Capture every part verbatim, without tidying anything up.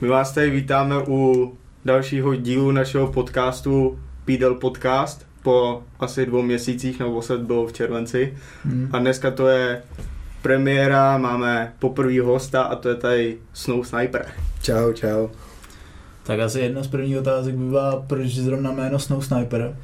My vás tady vítáme u dalšího dílu našeho podcastu Pídel podcast po asi dvou měsících, naposled bylo v červenci. Hmm. A dneska to je premiéra, máme poprvý hosta a to je tady Snow Sniper. Čau, čau. Tak asi jedna z prvních otázek by byla, proč zrovna jméno Snow Sniper?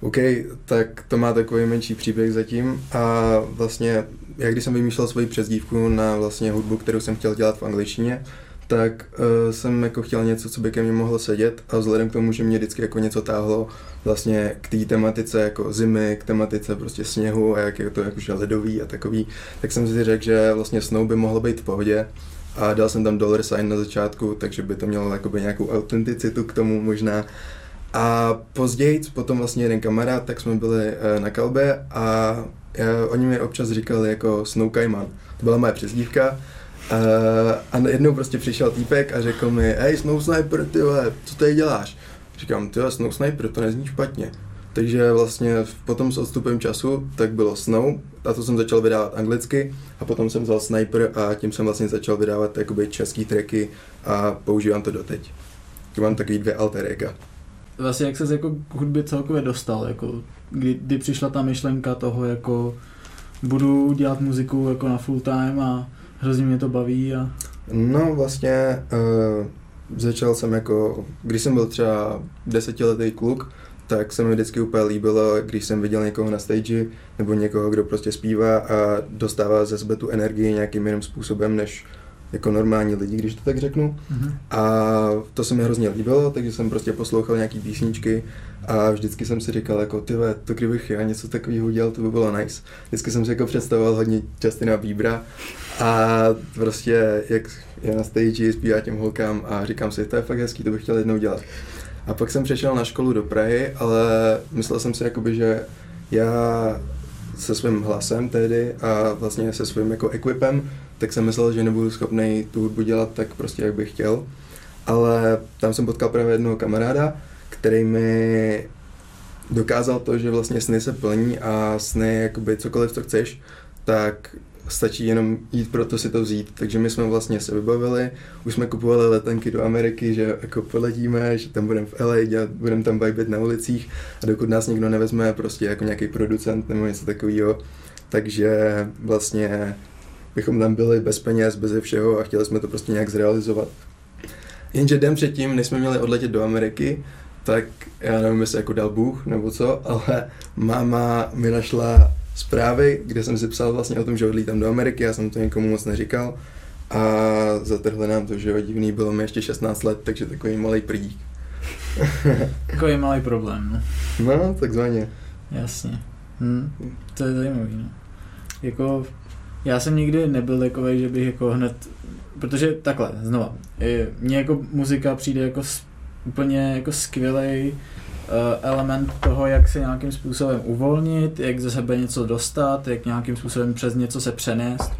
OK, tak to má takový menší příběh zatím a vlastně já když jsem vymýšlel svoji přezdívku na vlastně hudbu, kterou jsem chtěl dělat v angličtině, tak uh, jsem jako chtěl něco, co by ke mně mohlo sedět a vzhledem k tomu, že mě vždycky jako něco táhlo vlastně k té tematice jako zimy, k tematice prostě sněhu a jak je to jakože ledový a takový, tak jsem si řekl, že vlastně snow by mohlo být v pohodě a dal jsem tam dollar sign na začátku, takže by to mělo jakoby nějakou autenticitu k tomu možná. A později, potom vlastně jeden kamarád, tak jsme byli na kalbě a oni mi občas říkali jako Snow Kajman. To byla moje přezdívka. A jednou prostě přišel týpek a řekl mi, hej Snow Sniper, ty vole, co tady děláš? Říkám, ty Snow Sniper, to nezní špatně. Takže vlastně potom s odstupem času, tak bylo Snow a to jsem začal vydávat anglicky a potom jsem vzal Sniper a tím jsem vlastně začal vydávat jakoby český tracky a používám to doteď. Tu mám takový dvě alter ega. Vlastně jak ses jako k hudbě celkově dostal, jako kdy, kdy přišla ta myšlenka toho, jako budu dělat muziku jako na full time a hrozně mě to baví a... No vlastně uh, začal jsem jako, když jsem byl třeba desetiletý kluk, tak se mi vždycky úplně líbilo, když jsem viděl někoho na stage nebo někoho, kdo prostě zpívá a dostává ze sebe tu energii nějakým jiným způsobem, než jako normální lidi, když to tak řeknu. Mm-hmm. A to se mi hrozně líbilo, takže jsem prostě poslouchal nějaký písničky a vždycky jsem si říkal jako ty ve, to kdybych já něco takového udělal, to by bylo nice. Vždycky jsem si jako představoval hodně Justina Biebera a prostě jak je na stage, zpívá těm holkám a říkám si, to je fakt hezký, to bych chtěl jednou dělat. A pak jsem přešel na školu do Prahy, ale myslel jsem si jakoby, že já se svým hlasem tedy a vlastně se svým jako equipem, tak jsem myslel, že nebudu schopný tu hudbu dělat tak prostě, jak bych chtěl. Ale tam jsem potkal právě jednoho kamaráda, který mi dokázal to, že vlastně sny se plní a sny, jakoby cokoliv, co chceš, tak stačí jenom jít proto si to vzít. Takže my jsme vlastně se vybavili, už jsme kupovali letenky do Ameriky, že jako poletíme, že tam budeme v el ej, budeme tam vibet na ulicích a dokud nás nikdo nevezme, prostě jako nějaký producent nebo něco takového, takže vlastně bychom tam byli bez peněz, beze všeho a chtěli jsme to prostě nějak zrealizovat. Jenže den předtím, než jsme měli odletět do Ameriky, tak já nevím, jestli jako dal Bůh nebo co, ale máma mi našla zprávy, kde jsem si psal vlastně o tom, že odlítám do Ameriky, já jsem to nikomu moc neříkal a zatrhli nám to, že jo, divný, bylo mi ještě šestnáct let, takže takový malej prdík. Takový malej problém, no. No, takzvaně. Jasně. Hm. To je zajímavý, no. Jako, já jsem nikdy nebyl takovej, že bych jako hned, protože takhle, znova, mně jako muzika přijde jako úplně jako skvělej element toho, jak se nějakým způsobem uvolnit, jak ze sebe něco dostat, jak nějakým způsobem přes něco se přenést.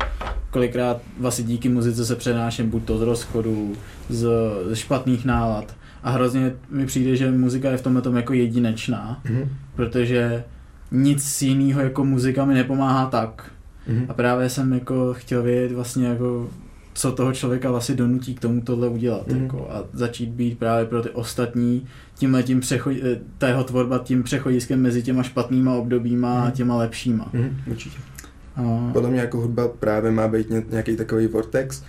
Kolikrát vlastně díky muzice se přenáším buď to z rozchodu, z, z špatných nálad. A hrozně mi přijde, že muzika je v tomhle tom jako jedinečná, mm-hmm. protože nic jiného jako muzika mi nepomáhá tak. Mm-hmm. A právě jsem jako chtěl vědět vlastně jako co toho člověka vlastně donutí k tomu tohle udělat mm. jako, a začít být právě pro ty ostatní tímhle tím přechod, ta jeho tvorba tím přechodiskem mezi těma špatnýma obdobíma mm. a těma lepšíma. Mm, určitě. A... Podle mě jako hudba právě má být nějaký takový vortex,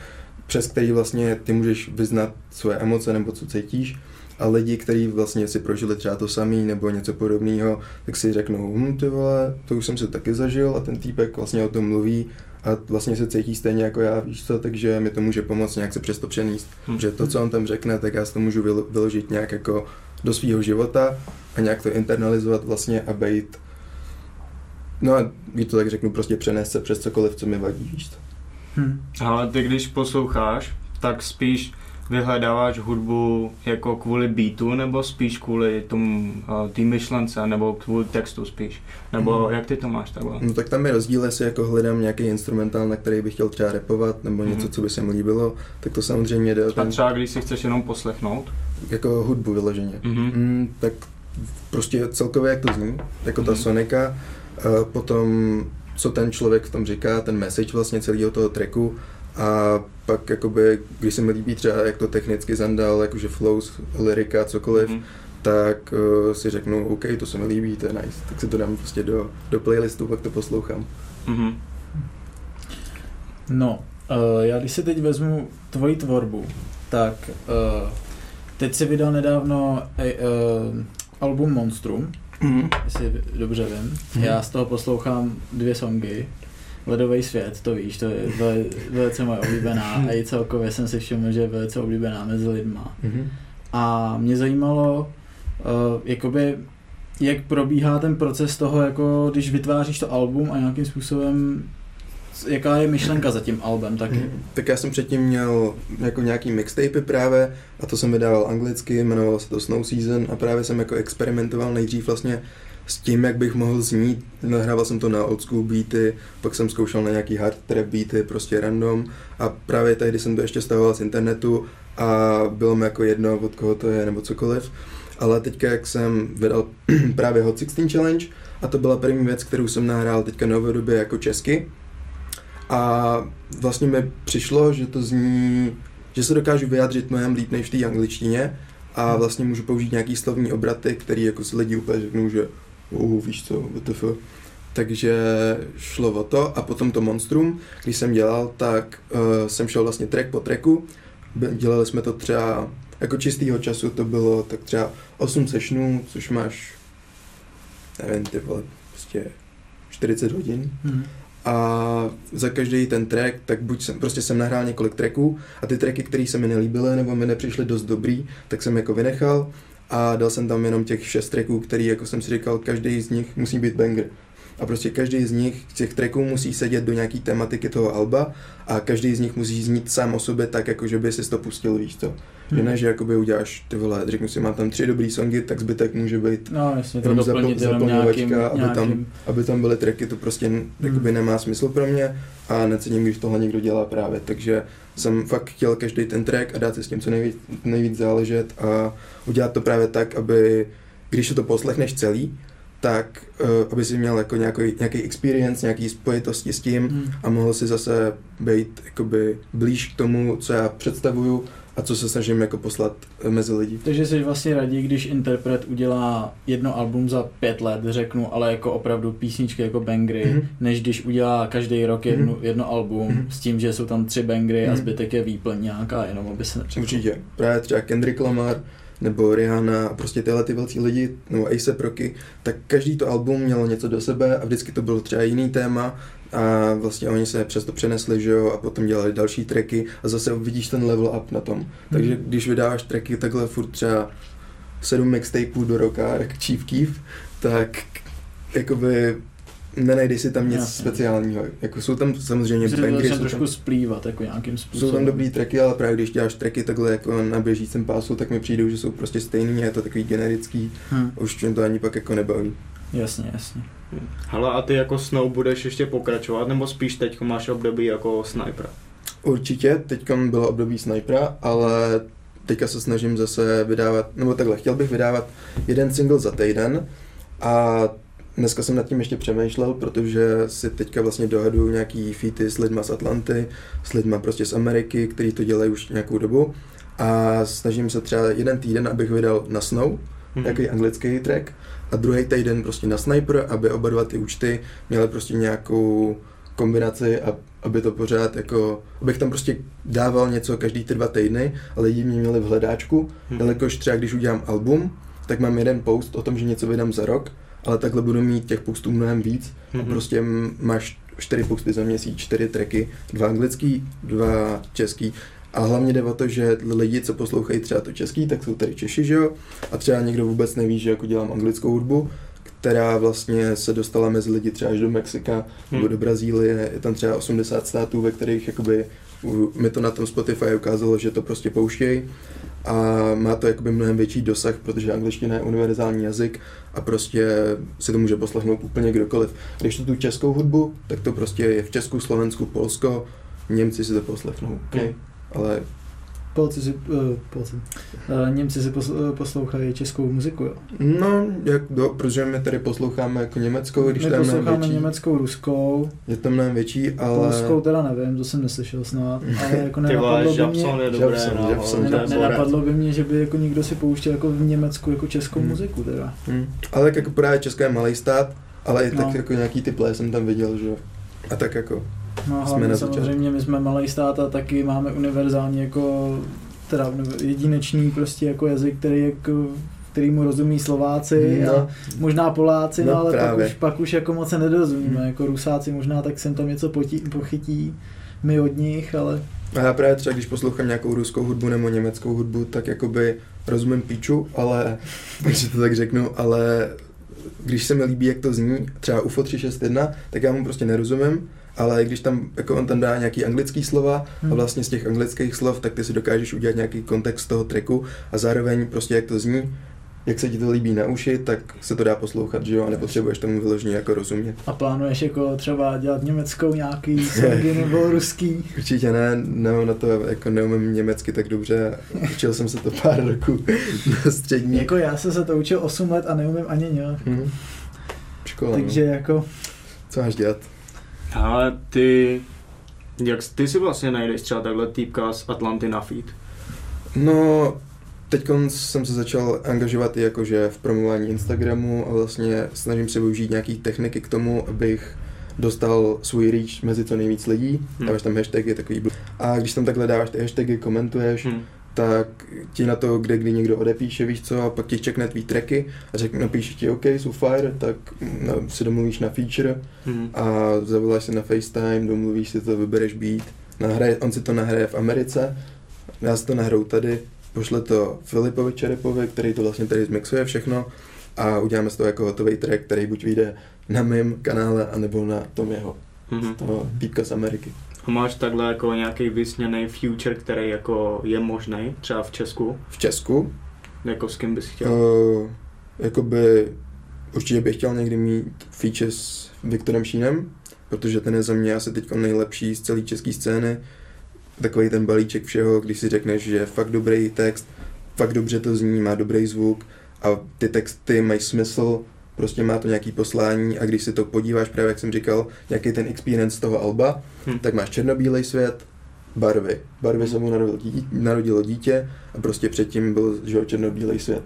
přes který vlastně ty můžeš vyznat svoje emoce nebo co cítíš a lidi, kteří vlastně si prožili třeba to samý nebo něco podobného, tak si řeknou, hm ty vole, to už jsem si taky zažil a ten týpek vlastně o tom mluví a vlastně se cítí stejně jako já, víš co, takže mi to může pomoct nějak se přes to přenést, hmm. že to, co on tam řekne, tak já si to můžu vyložit nějak jako do svého života a nějak to internalizovat vlastně a být, no a víš to tak řeknu, prostě přenést se přes cokoliv, co mi vadí, víš co. Hmm. Ale ty když posloucháš, tak spíš vyhledáváš hudbu jako kvůli beatu, nebo spíš kvůli tomu té myšlence, nebo kvůli textu spíš? Nebo mm. jak ty to máš takhle? No tak tam je rozdíl, jestli jako hledám nějaký instrumentál, na který bych chtěl třeba rapovat, nebo mm. něco, co by se mi líbilo, tak to samozřejmě jde o ten... A třeba když si chceš jenom poslechnout? Jako hudbu vyloženě. Mm-hmm. Mm, tak prostě celkově jak to zní, jako mm-hmm. ta sonika, potom co ten člověk v tom říká, ten message vlastně celého toho tracku, A pak jakoby, když se mi líbí třeba, jak to technicky zandal, jakože flows, lyrika, cokoliv, mm-hmm. tak uh, si řeknu, OK, to se mi líbí, to je nice, tak si to dám prostě do, do playlistu, pak to poslouchám. Mm-hmm. No, uh, já když si teď vezmu tvoji tvorbu, tak uh, teď si vydal nedávno ej, uh, album Monstrum, mm-hmm. jestli dobře vím, mm-hmm. já z toho poslouchám dvě songy. Ledový svět, to víš, to je vel, velice moje oblíbená a i celkově jsem si všiml, že je velice oblíbená mezi lidma. Mm-hmm. A mě zajímalo, uh, jakoby, jak probíhá ten proces toho, jako když vytváříš to album a nějakým způsobem, jaká je myšlenka za tím albem taky? Mm-hmm. Tak já jsem předtím měl jako nějaký mixtapy právě a to jsem vydával anglicky, jmenovalo se to Snow Season a právě jsem jako experimentoval nejdřív vlastně s tím, jak bych mohl znít. Nahrával jsem to na old school beaty, pak jsem zkoušel na nějaký hard trap beaty, prostě random. A právě tehdy jsem to ještě stahoval z internetu a bylo mi jako jedno, od koho to je nebo cokoliv. Ale teďka, jak jsem vydal právě Hot sixteen Challenge a to byla první věc, kterou jsem nahrál teďka novodobě jako česky. A vlastně mi přišlo, že to zní, že se dokážu vyjádřit mnohem líp než v té angličtině a vlastně můžu použít nějaký slovní obraty, který jako si lidi úplně řeknou, že Uh, víš co, W T F. Takže šlo o to a potom to Monstrum, když jsem dělal, tak uh, jsem šel vlastně track po tracku. Dělali jsme to třeba, jako čistýho času to bylo tak třeba osm sessionů, což máš, nevím ty vole, prostě čtyřicet hodin. Mm. A za každý ten track, tak buď jsem, prostě jsem nahrál několik tracků a ty tracky, které se mi nelíbily nebo mi nepřišly dost dobrý, tak jsem jako vynechal. A dal jsem tam jenom těch šest tracků, který, jako jsem si říkal, každý z nich musí být banger. A prostě každý z nich, těch tracků musí sedět do nějaký tematiky toho alba a každý z nich musí znít sám o sobě tak, jako že by si to pustil, víš to. Hmm. Že ne, že jakoby uděláš, ty vole, řeknu si, mám tam tři dobrý songy, tak zbytek může být no, jasně, to doplnit zapl- nějakým, aby, nějakým... Tam, aby tam byly tracky, to prostě hmm. nemá smysl pro mě a necením, když tohle někdo dělá právě. Takže jsem fakt chtěl každý ten track a dát si s tím co nejvíc, nejvíc záležet a udělat to právě tak, aby když se to poslechneš celý, tak uh, aby si měl jako nějaký, nějaký experience, nějaký spojitosti s tím hmm. a mohl si zase být jakoby blíž k tomu, co já představuju a co se snažím jako poslat mezi lidi. Takže jsi vlastně radí, když interpret udělá jedno album za pět let, řeknu, ale jako opravdu písničky jako bangry, mm-hmm. než když udělá každý rok jednu, mm-hmm. jedno album mm-hmm. s tím, že jsou tam tři bangry mm-hmm. a zbytek je výplň nějaká, jenom aby se nepřekl. Určitě. Právě třeba Kendrick Lamar nebo Rihanna a prostě tyhle ty velcí lidi, nebo A$ej Rocky, tak každý to album mělo něco do sebe a vždycky to bylo třeba jiný téma a vlastně oni se přesto přenesli, že jo, a potom dělali další tracky a zase vidíš ten level up na tom. Takže když vydáváš tracky takhle furt třeba sedm mixtapeů do roka, jak Chief Keef, tak jakoby nenajdeš si tam nic Jasně. speciálního, jako jsou tam samozřejmě bangry, jsou trošku tam, splývat, jako nějakým způsobem. Jsou tam dobrý tracky, ale právě když děláš tracky takhle jako na běžícím pásu, tak mi přijdou, že jsou prostě stejný, je to takový generický, hmm. už tě to ani pak jako nebaví. Jasně, jasně. Hele, a ty jako Snow budeš ještě pokračovat, nebo spíš teď máš období jako Snipera? Určitě, teďka bylo období Snipera, ale teďka se snažím zase vydávat, nebo takhle, chtěl bych vydávat jeden single za týden a dneska jsem nad tím ještě přemýšlel, protože si teďka vlastně dohaduju nějaký featy s lidma z Atlanty, s lidma prostě z Ameriky, kteří to dělají už nějakou dobu a snažím se třeba jeden týden, abych vydal na Snow, mm-hmm. nějaký anglický track a druhý týden prostě na Sniper, aby oba dva ty účty měly prostě nějakou kombinaci a aby to pořád jako, abych tam prostě dával něco každý ty dva týdny a lidi mě měli v hledáčku, mm-hmm. jelikož třeba když udělám album, tak mám jeden post o tom, že něco vydám za rok, ale takhle budu mít těch postů mnohem víc mm-hmm. a prostě máš čtyři posty za měsíc, čtyři tracky, dva anglický, dva český a hlavně jde o to, že lidi, co poslouchají třeba to český, tak jsou tady Češi, že jo? A třeba někdo vůbec neví, že jako dělám anglickou hudbu, která vlastně se dostala mezi lidi třeba až do Mexika mm. nebo do Brazílie, je tam třeba osmdesát států, ve kterých jakoby mi to na tom Spotify ukázalo, že to prostě pouštějí a má to jakoby mnohem větší dosah, protože angličtina je univerzální jazyk a prostě si to může poslechnout úplně kdokoliv. Když to tu českou hudbu, tak to prostě je v Česku, Slovensku, Polsko, Němci si to poslechnou, okay. Ale Polci si, uh, Polci. Uh, Němci si poslouchají českou muziku, jo? No, jak, do, protože my tady posloucháme jako německou, když my tam nám větší. Německou, ruskou. Je tam nám větší, ale... Polskou teda nevím, to jsem neslyšel snad, ale jako nenapadlo by mě... je dobré, Žabson, no, Žabson, Žabson, nenapadlo by mě, že by jako nikdo si pouštěl jako v Německu jako českou hmm. muziku teda. Hmm. Ale jako právě Česká je malý stát, ale i tak no. Jako nějaký typle jsem tam viděl, že jo? A tak jako... No hlavně samozřejmě my jsme malý stát a taky máme univerzální jako, teda jedinečný prostě jako jazyk, který jako, který mu rozumí Slováci no. A možná Poláci, no, no ale pak už, pak už jako moc se nedorozumíme, hmm. Jako Rusáci možná tak sem tam něco potí, pochytí, my od nich, ale... A já právě třeba když poslouchám nějakou ruskou hudbu nebo německou hudbu, tak jakoby rozumím píču, ale, takže to tak řeknu, ale když se mi líbí, jak to zní, třeba U F O tři šest jedna, tak já mu prostě nerozumím. Ale když tam, jako on tam dá nějaký anglický slova a vlastně z těch anglických slov, tak ty si dokážeš udělat nějaký kontext toho tracku a zároveň prostě jak to zní, jak se ti to líbí na uši, tak se to dá poslouchat, že jo, a nepotřebuješ tomu vyloženě jako rozumět. A plánuješ jako třeba dělat německou nějaký songy nebo ruský? Určitě ne, nemám na to, jako neumím německy tak dobře, učil jsem se to pár roků na střední. Jako já jsem se to učil osm let a neumím ani nějak. Hmm. Škola, takže no. Jako... Co máš dělat? Ale ty, jak ty si vlastně najdeš třeba takhle týpka z Atlanty na feed? No, teď jsem se začal angažovat i jakože v promování Instagramu a vlastně snažím se využít nějaký techniky k tomu, abych dostal svůj reach mezi co nejvíc lidí. Hmm. Dáváš tam hashtagy, takový bl... A když tam takhle dáváš ty hashtagy, komentuješ, hmm. tak ti na to, kde kdy někdo odepíše, víš co, a pak ti čekne tvý tracky a řek, napíše ti OK, jsou fire, tak no, si domluvíš na feature mm-hmm. a zavoláš si na FaceTime, domluvíš si to, vybereš beat, nahraje, on si to nahraje v Americe, já si to nahraju tady, pošle to Filipovi Čerepovi, který to vlastně tady zmixuje všechno a uděláme z toho jako hotový track, který buď vyjde na mém kanále, anebo na tom jeho, mm-hmm. toho týpka z Ameriky. A máš takhle jako nějaký vysněný future, který jako je možný, třeba v Česku? V Česku? Jako s kým bys chtěl? Uh, jakoby určitě bych chtěl někdy mít feature s Viktorem Šínem, protože ten je za mě asi teď nejlepší z celé české scény. Takový ten balíček všeho, když si řekneš, že je fakt dobrý text, fakt dobře to zní, má dobrý zvuk a ty texty mají smysl, prostě má to nějaký poslání a když si to podíváš, právě jak jsem říkal, nějaký ten experience toho alba, hmm. tak máš černobílej svět, barvy. Barvy se mu narodilo dítě, narodilo dítě a prostě předtím byl že, černobílej svět.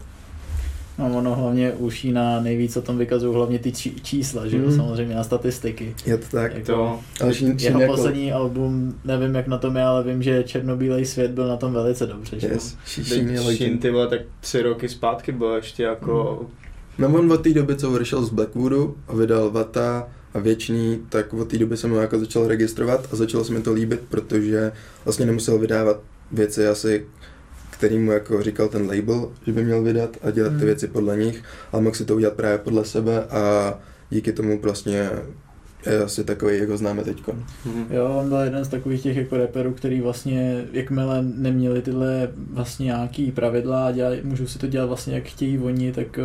No ono hlavně u Šína nejvíc o tom vykazují hlavně ty či- čísla, že jo, hmm. samozřejmě na statistiky. Je to tak. Jako, to. Ale Šín, Šín jeho jako... poslední album, nevím jak na tom je, ale vím, že černobílej svět byl na tom velice dobře, že yes. jo. Šín, ty vole, tak tři roky zpátky byl ještě jako... Hmm. No on od té doby, co odešel z Blackwoodu a vydal Vata a věční, tak od té doby jsem ho jako začal registrovat a začalo se mi to líbit, protože vlastně nemusel vydávat věci asi, který mu jako říkal ten label, že by měl vydat a dělat ty věci podle nich, ale mohl si to udělat právě podle sebe a díky tomu vlastně je asi takový, jak ho známe teďko. Jo, on byl jeden z takových těch jako reperů, který vlastně, jakmile neměli tyhle vlastně nějaký pravidla a dělali, můžou si to dělat vlastně jak chtějí oni, tak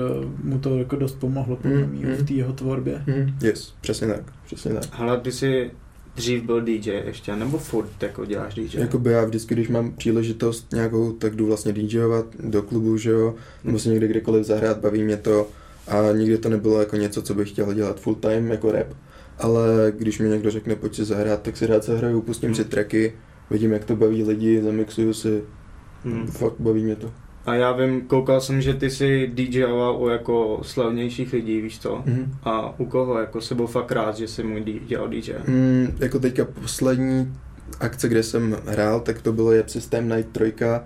mu to jako dost pomohlo mm, mm, v té jeho tvorbě. Mm, yes, přesně tak, přesně tak. Hele, ty jsi dřív byl D J ještě, nebo furt jako děláš D J? Jakoby já vždycky, když mám příležitost nějakou, tak jdu vlastně DJovat do klubu, že jo, nebo si někde kdekoliv zahrát, baví mě to a nikdy to nebylo jako něco, co bych chtěl dělat full time jako rap. Ale když mi někdo řekne, pojď si zahrát, tak si rád zahraju, pustím hmm. si tracky, vidím, jak to baví lidi, zamixuju si, hmm. fakt baví mě to. A já vím, koukal jsem, že ty si DJoval u jako slavnějších lidí, víš co? Hmm. A u koho, jako se byl fakt rád, že jsi můj dělal D J? Hmm, jako teďka poslední akce, kde jsem hrál, tak to bylo Jab systém Night tři, a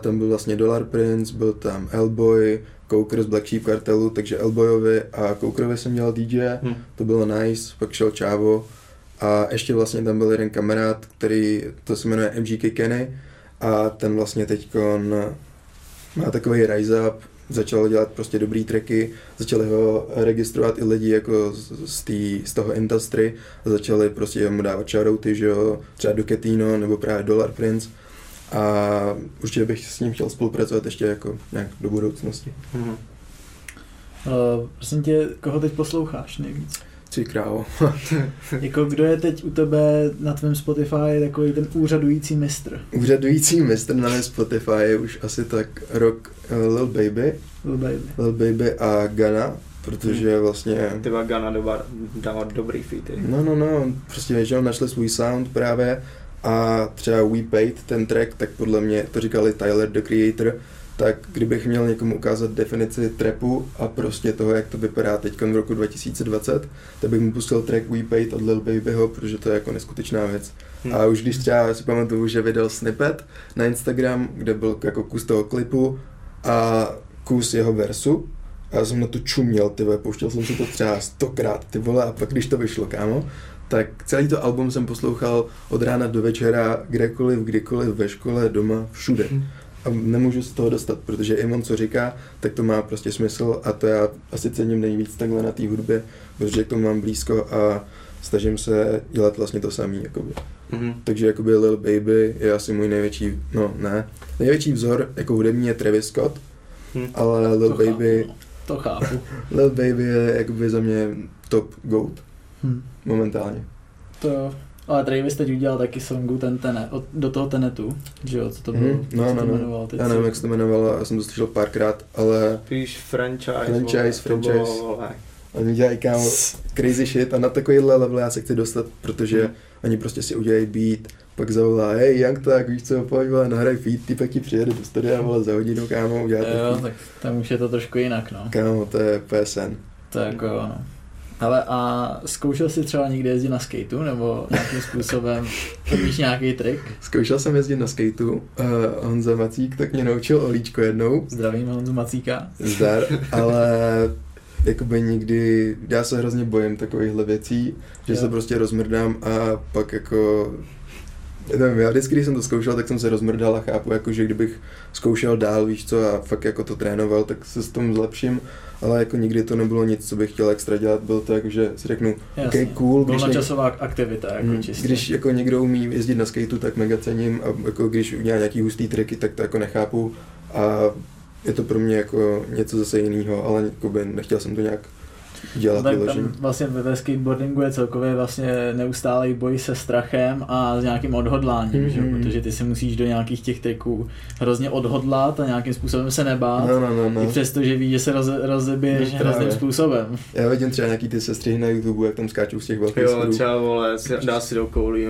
tam byl vlastně Dollar Prince, byl tam Elboy, Kouker z Black Sheep Kartelu, takže Elboyovi a Koukerovi jsem dělal D J, hmm. to bylo nice, pak šel Čávo a ještě vlastně tam byl jeden kamarád, který, to se jmenuje M G K Kenny a ten vlastně teďkon má takový rise up, začal dělat prostě dobrý tracky, začali ho registrovat i lidi jako z, tý, z toho industry a začali prostě mu dávat shoutouty, že jo, třeba do Ketino nebo právě Dollar Prince. A určitě bych s ním chtěl spolupracovat ještě jako nějak do budoucnosti. Mhm. Uh, prosím tě, koho teď posloucháš nejvíc? Ty krávo. Jako kdo je teď u tebe na tvém Spotify takový ten úřadující mistr? Úřadující mistr na mém Spotify je už asi tak rok uh, Lil Baby. Lil Baby. Lil Baby a Gunna, protože vlastně... Ty byla Gunna dává dobrý featy. No, no, no, prostě většinou našli svůj sound právě a třeba We Paid, ten track, tak podle mě to říkali Tyler, The Creator, tak kdybych měl někomu ukázat definici trapu a prostě toho, jak to vypadá teď v roku dva tisíce dvacet, tak bych mu pustil track We Paid od Lil Babyho, protože to je jako neskutečná věc. Hmm. A už když třeba si pamatuju, že vydal snippet na Instagram, kde byl jako kus toho klipu a kus jeho versu, a já jsem na to čuměl, ty vole, pouštěl jsem si to třeba stokrát, ty vole, a pak když to vyšlo, kámo, tak celý to album jsem poslouchal od rána do večera, kdekoliv, kdykoliv, ve škole, doma, všude. Hmm. A nemůžu z toho dostat, protože i on, co říká, tak to má prostě smysl a to já asi cením nejvíc takhle na té hudbě, protože k tomu mám blízko a snažím se dělat vlastně to samý, jakoby. Mm-hmm. Takže jakoby Lil Baby je asi můj největší, no ne, největší vzor jako hudební je Travis Scott, mm. ale Lil to Baby... Chápu. To chápu. Lil Baby je jakoby za mě top goat, mm. momentálně. To ale Travis teď udělal taky songu ten tenet, od, do toho Tenetu, že jo, co to bylo, hmm, no, co to no, jmenovalo teď. Já nevím, jak se to jmenovalo, já jsem to slyšel párkrát, ale... Píš franchise, franchise, franchise. Franchise. Oni dělají kámo crazy shit a na takovýhle level já se chci dostat, protože hmm. oni prostě si udělají beat, pak zavolá, hej, jak tak, víš co, pojď, vole, nahraj feed, typek ti přijede do studia, vole, za hodinu, kámo, udělá to. Jo, tak tam už je to trošku jinak, no. Kámo, to je P S N. To je jako, no. Ale a zkoušel jsi třeba někdy jezdit na skateu, nebo nějakým způsobem, víš nějaký trik? Zkoušel jsem jezdit na skateu, uh, Honza Macík tak mě naučil olíčko jednou. Zdravím Honzu Macíka. Zdar, ale jakoby nikdy, já se hrozně bojím takovýchhle věcí, že jo. Se prostě rozmrdám a pak jako, nevím, já vždycky, když jsem to zkoušel, tak jsem se rozmrdal a chápu, jako, že kdybych zkoušel dál, víš co, a fakt jako to trénoval, tak se s tom zlepším. Ale jako nikdy to nebylo nic, co bych chtěl extra dělat, bylo to jako, že si řeknu, jasně, OK, cool. Když byla časová aktivita, jako čistě. Když jako někdo umí jezdit na skateu, tak mega cením a jako když udělá nějaký hustý triky, tak to jako nechápu a je to pro mě jako něco zase jiného, ale jakoby nechtěl jsem to nějak dělat. No, tak tam vlastně ve skateboardingu je celkově vlastně neustálej boj se strachem a s nějakým odhodláním, mm-hmm. že? Protože ty se musíš do nějakých těch triků hrozně odhodlat a nějakým způsobem se nebát, no, no, no, no. I přesto, že víš, že se roz, rozebiješ no, hrozným způsobem. Já vidím třeba nějaký ty sestry na YouTube, jak tam skáčou z těch velkých jo, schodů. Jo, třeba vole, dá si do koulí.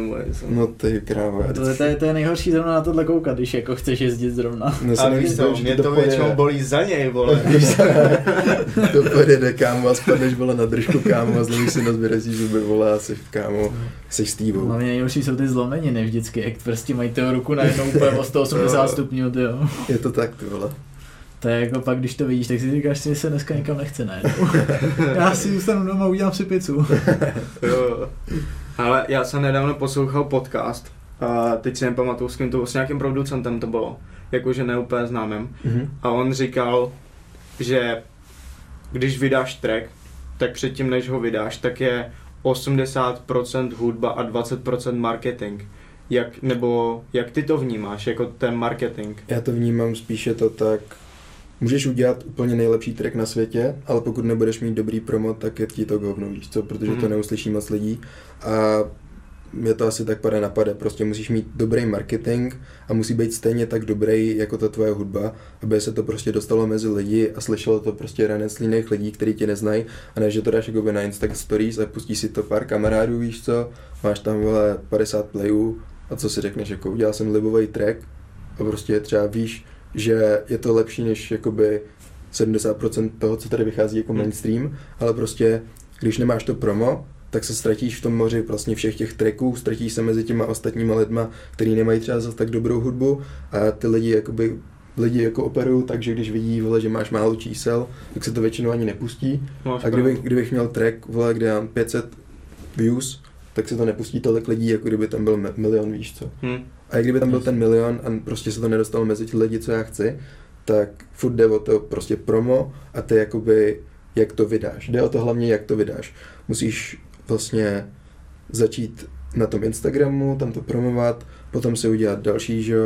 No ty krávo. To, to, to je nejhorší zrovna na tohle koukat, když jako chceš jezdit zrovna. No, a víš to, mě to, to většinou bolí za něj, vole. To pojede kámo a spadneš vole na držku kámo a zlomíš si nazběrezíš zuby vole a jsi kámo, jsi stývou. No nejhorší jsou ty zlomeniny vždycky, jak prostě mají toho ruku najednou úplně o sto osmdesát stupňů, tyjo. Je to tak, ty vole. To je jako pak, když to vidíš, tak si říkáš, že se dneska nikam nechce najednou. Já si zůstanu doma, udělám si pizzu. Jo. Ale já jsem nedávno poslouchal podcast a teď si nepamatuju s kým to, s nějakým producentem to bylo, jakože neúplně známým. Mm-hmm. A on říkal, že když vydáš track, tak předtím, než ho vydáš, tak je osmdesát procent hudba a dvacet procent marketing. Jak, nebo jak ty to vnímáš, jako ten marketing? Já to vnímám spíše to tak, můžeš udělat úplně nejlepší track na světě, ale pokud nebudeš mít dobrý promo, tak je ti to hovno, víš co, protože mm. to neuslyší moc lidí. A je to asi tak pade na pade, prostě musíš mít dobrý marketing a musí být stejně tak dobrý jako ta tvoje hudba, aby se to prostě dostalo mezi lidi a slyšelo to prostě ranec jiných lidí, kteří tě neznají, a ne, že to dáš jakoby na Insta Stories a pustíš si to pár kamarádů, víš co, máš tam vole padesát playů a co si řekneš, jako udělal jsem libový track a prostě třeba víš, že je to lepší než jakoby sedmdesát procent toho, co tady vychází jako mainstream, ale prostě když nemáš to promo, tak se ztratíš v tom moři vlastně všech těch tracků, ztratíš se mezi těma ostatníma lidma, kteří nemají třeba zase tak dobrou hudbu a ty lidi, jakoby, lidi jako operují, takže když vidí, vole, že máš málo čísel, tak se to většinou ani nepustí. Máš a kdyby, kdybych měl track, vole, kde mám pět set views, tak se to nepustí tolik lidí, jako kdyby tam byl milion, víš co. Hmm. A i kdyby tam byl ten milion a prostě se to nedostalo mezi ty lidi, co já chci, tak furt jde o to prostě promo a ty jakoby, jak to vydáš. Jde o to hlavně, jak to vydáš. Musíš vlastně začít na tom Instagramu, tam to promovat, potom si udělat další, že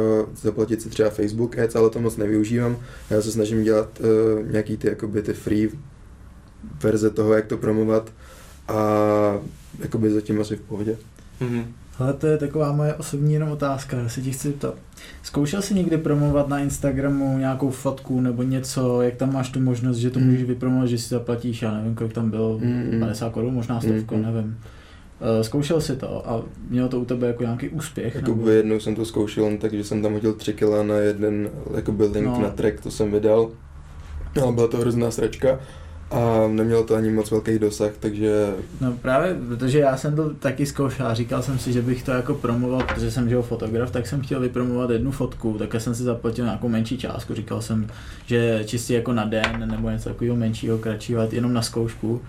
zaplatit si třeba Facebook Ads, ale to moc nevyužívám. Já se snažím dělat uh, nějaký ty, jakoby, ty free verze toho, jak to promovat. a jakoby zatím asi v pohodě. Mm-hmm. Ale to je taková moje osobní jenom otázka, já si ti chci ptat. Zkoušel jsi někdy promovat na Instagramu nějakou fotku nebo něco, jak tam máš tu možnost, že to můžeš vypromovat, že si zaplatíš, já nevím, kolik tam bylo, padesát korun, možná stovko, nevím. Zkoušel jsi to a mělo to u tebe jako nějaký úspěch? Jako nebo... jednou jsem to zkoušel, takže jsem tam hodil tři kila na jeden jako link no. na track, to jsem vydal. No, byla to hrozná sračka. A nemělo to ani moc velký dosah, takže... No právě, protože já jsem to taky zkoušel a říkal jsem si, že bych to jako promoval, protože jsem žil fotograf, tak jsem chtěl vypromovat jednu fotku, tak jsem si zaplatil nějakou menší částku, říkal jsem, že čistě jako na den nebo něco takového menšího, kratšího, jenom na zkoušku.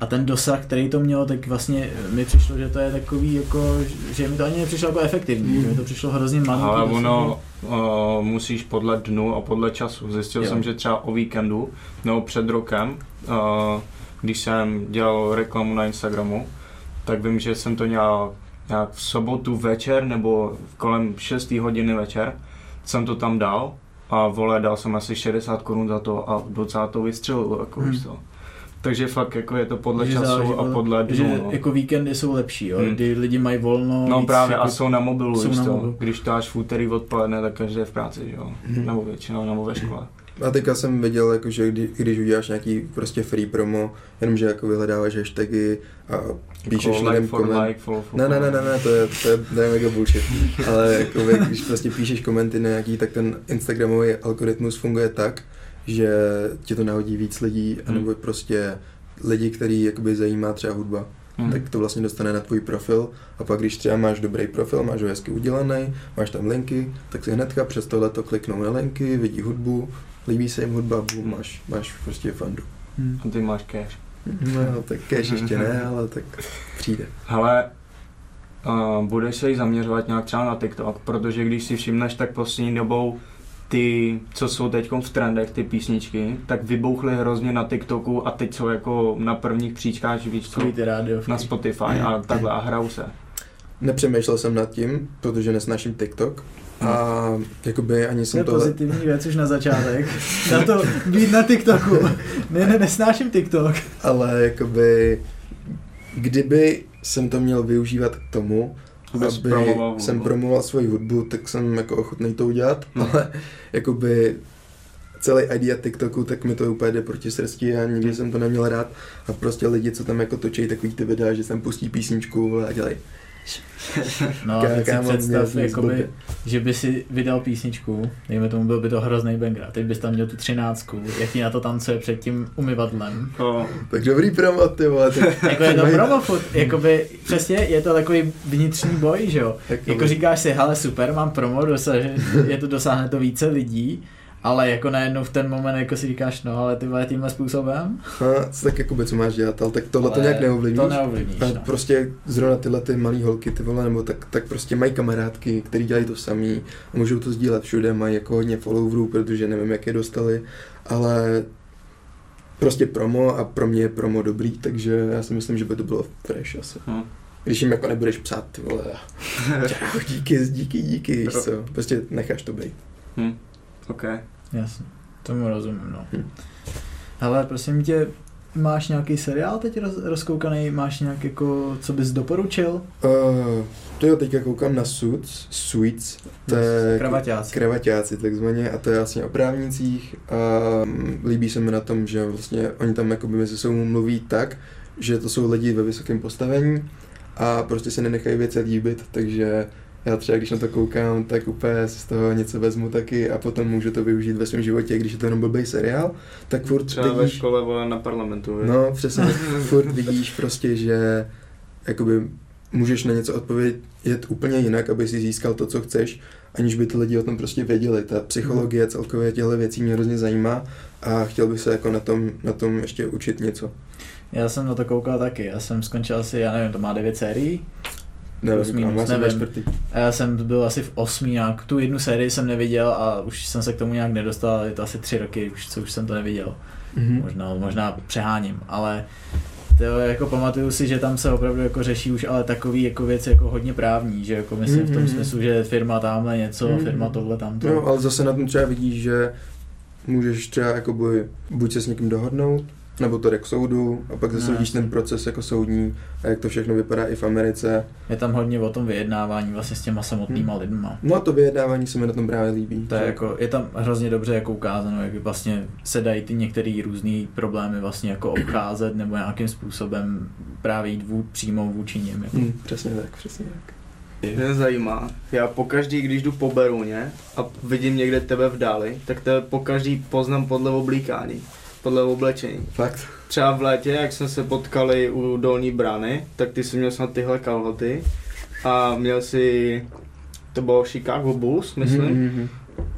A ten dosah, který to mělo, tak vlastně mi přišlo, že to je takový jako, že mi to ani nepřišlo jako efektivní, mm. že mi to přišlo hrozně malý. Ale ono uh, musíš podle dnu a podle času. Zjistil jo. jsem, že třeba o víkendu, nebo před rokem, uh, když jsem dělal reklamu na Instagramu, tak vím, že jsem to dělal nějak v sobotu večer, nebo kolem šesté hodiny večer, jsem to tam dal a vole, dal jsem asi šedesát korun za to a docela to vystřelilo, jako mm. už to. Takže fakt jako je to podle že času záleží, a podle dnů. Že no. jako víkendy jsou lepší, jo? Hmm. Kdy lidi mají volno. No víc, právě jako, a jsou na mobilu, jsou na mobilu. Když táš v úterý odpoledne, tak každý je v práci, že jo? Hmm. Nebo většinou, nebo ve škole. A teďka jsem viděl, jako, že kdy, když uděláš nějaký prostě free promo, jenomže jako vyhledáváš hashtagy a píšeš jako lidem like komenty. Like, ne, ne, ne, ne, ne, to je, to je, to je mega bullshit. Ale jako, když prostě píšeš komenty na nějaký, tak ten Instagramový algoritmus funguje tak, že ti to nahodí víc lidí, anebo prostě lidi, který jakoby zajímá třeba hudba, mm. tak to vlastně dostane na tvůj profil a pak když třeba máš dobrý profil, máš ho hezky udělaný, máš tam linky, tak si hnedka přes tohleto kliknou na linky, vidí hudbu, líbí se jim hudba, boom, máš, máš prostě fandu. Mm. A ty máš cash. No tak cash ještě ne, ale tak přijde. Hele, uh, budeš se jí zaměřovat nějak třeba na TikTok, protože když si všimneš, tak poslední dobou ty, co jsou teď v trendech, ty písničky, tak vybouchly hrozně na TikToku a teď jsou jako na prvních příčkách, víš co, na Spotify a takhle a hrajou se. Nepřemýšlel jsem nad tím, protože nesnáším TikTok a jakoby ani jsem to... To je pozitivní věc už na začátek, na to být na TikToku, ne, ne, nesnáším TikTok. Ale jakoby, kdyby jsem to měl využívat k tomu, aby jsem promoval svoji hudbu, tak jsem jako ochotný to udělat, hmm. ale jakoby celý idea TikToku, tak mi to úplně jde proti srsti a nikdy jsem to neměl rád a prostě lidi, co tam jako točí takový ty videa, že tam pustí písničku a dělají. No, teď si představ, jakoby, že by si vydal písničku, dejme tomu, byl by to hrozný banger, teď bys tam měl tu třináctku, jak ti na to tancuje před tím umyvadlem. Oh. Tak dobrý promo, ty vole. Jako je to promo food, jakoby, přesně, je to takový vnitřní boj, že jo? Jakoby. Jako říkáš si, hele, super, mám promo, dosaže, je to, dosáhne to více lidí, ale jako najednou v ten moment jako si říkáš, no ale ty vole tímhle způsobem. A, tak jakoby co máš dělat, ale tak tohle to nějak neovlivníš. To neovlivníš, no. Prostě zrovna tyhle ty malý holky, ty vole, nebo tak, tak prostě mají kamarádky, který dělají to samý a můžou to sdílet všude, mají jako hodně followerů, protože nevím, jak je dostali, ale prostě promo a pro mě je promo dobrý, takže já si myslím, že by to bylo fresh asi. Hmm. Když jim jako nebudeš psát, ty vole, čau, díky, díky, díky, Pro... co, prostě necháš to být. Hmm. Okay. Jasně, tomu rozumím, no. Hele, prosím tě, máš nějaký seriál teď roz, rozkoukaný, máš nějak jako, co bys doporučil? Uh, to jo, teďka koukám na Suits, Suits, to je kravaťáci. kravaťáci takzvaně, a to je vlastně o právnicích a líbí se mi na tom, že vlastně oni tam jakoby mezi sebou mluví tak, že to jsou lidi ve vysokém postavení a prostě se nenechají věci líbit, takže já třeba, když na to koukám, tak úplně z toho něco vezmu taky a potom můžu to využít ve svém životě, když je to jenom blbej seriál, tak furt třeba vidíš... Třeba ve škole, vole, na parlamentu, je? No, přesně, furt vidíš prostě, že jakoby můžeš na něco odpovědět úplně jinak, aby si získal to, co chceš, aniž by ty lidi o tom prostě věděli. Ta psychologie celkově těchto věcí mě hrozně zajímá a chtěl bych se jako na tom, na tom ještě učit něco. Já jsem na to koukal taky, já jsem skončil asi, já nevím, to má devět sérií. Minus, nevím. A já jsem byl asi v osmý nějak, tu jednu sérii jsem neviděl a už jsem se k tomu nějak nedostal, je to asi tři roky, už, co už jsem to neviděl, mm-hmm. možná, možná přeháním, ale to jako pamatuju si, že tam se opravdu jako řeší už ale takový jako věc jako hodně právní, že jako myslím mm-hmm. v tom smyslu, že firma tamhle něco, mm-hmm. firma tohle tamto. No ale zase na tom třeba vidíš, že můžeš třeba jako buď se s někým dohodnout, nebo to jde k soudu a pak zase no, vidíš ten proces jako soudní a jak to všechno vypadá i v Americe. Je tam hodně o tom vyjednávání vlastně s těma samotnýma hmm. lidma. No a to vyjednávání se mi na tom právě líbí. To je, jako, je tam hrozně dobře jako ukázáno, jak vlastně se dají ty některé různý problémy vlastně jako obcházet nebo nějakým způsobem právě jít vů, přímo vůči nim. Jako. Hmm, přesně tak, přesně tak. Mě zajímá, já pokaždý, když jdu po Berouně a vidím někde tebe v dáli, tak tebe pokaždý poznám podle oblíkání, podle oblečení. Fakt. Třeba v létě, jak jsme se potkali u Dolní brány, tak ty jsi měl snad tyhle kalhoty a měl si, to bylo Chicago Bulls, myslím. Mm-hmm.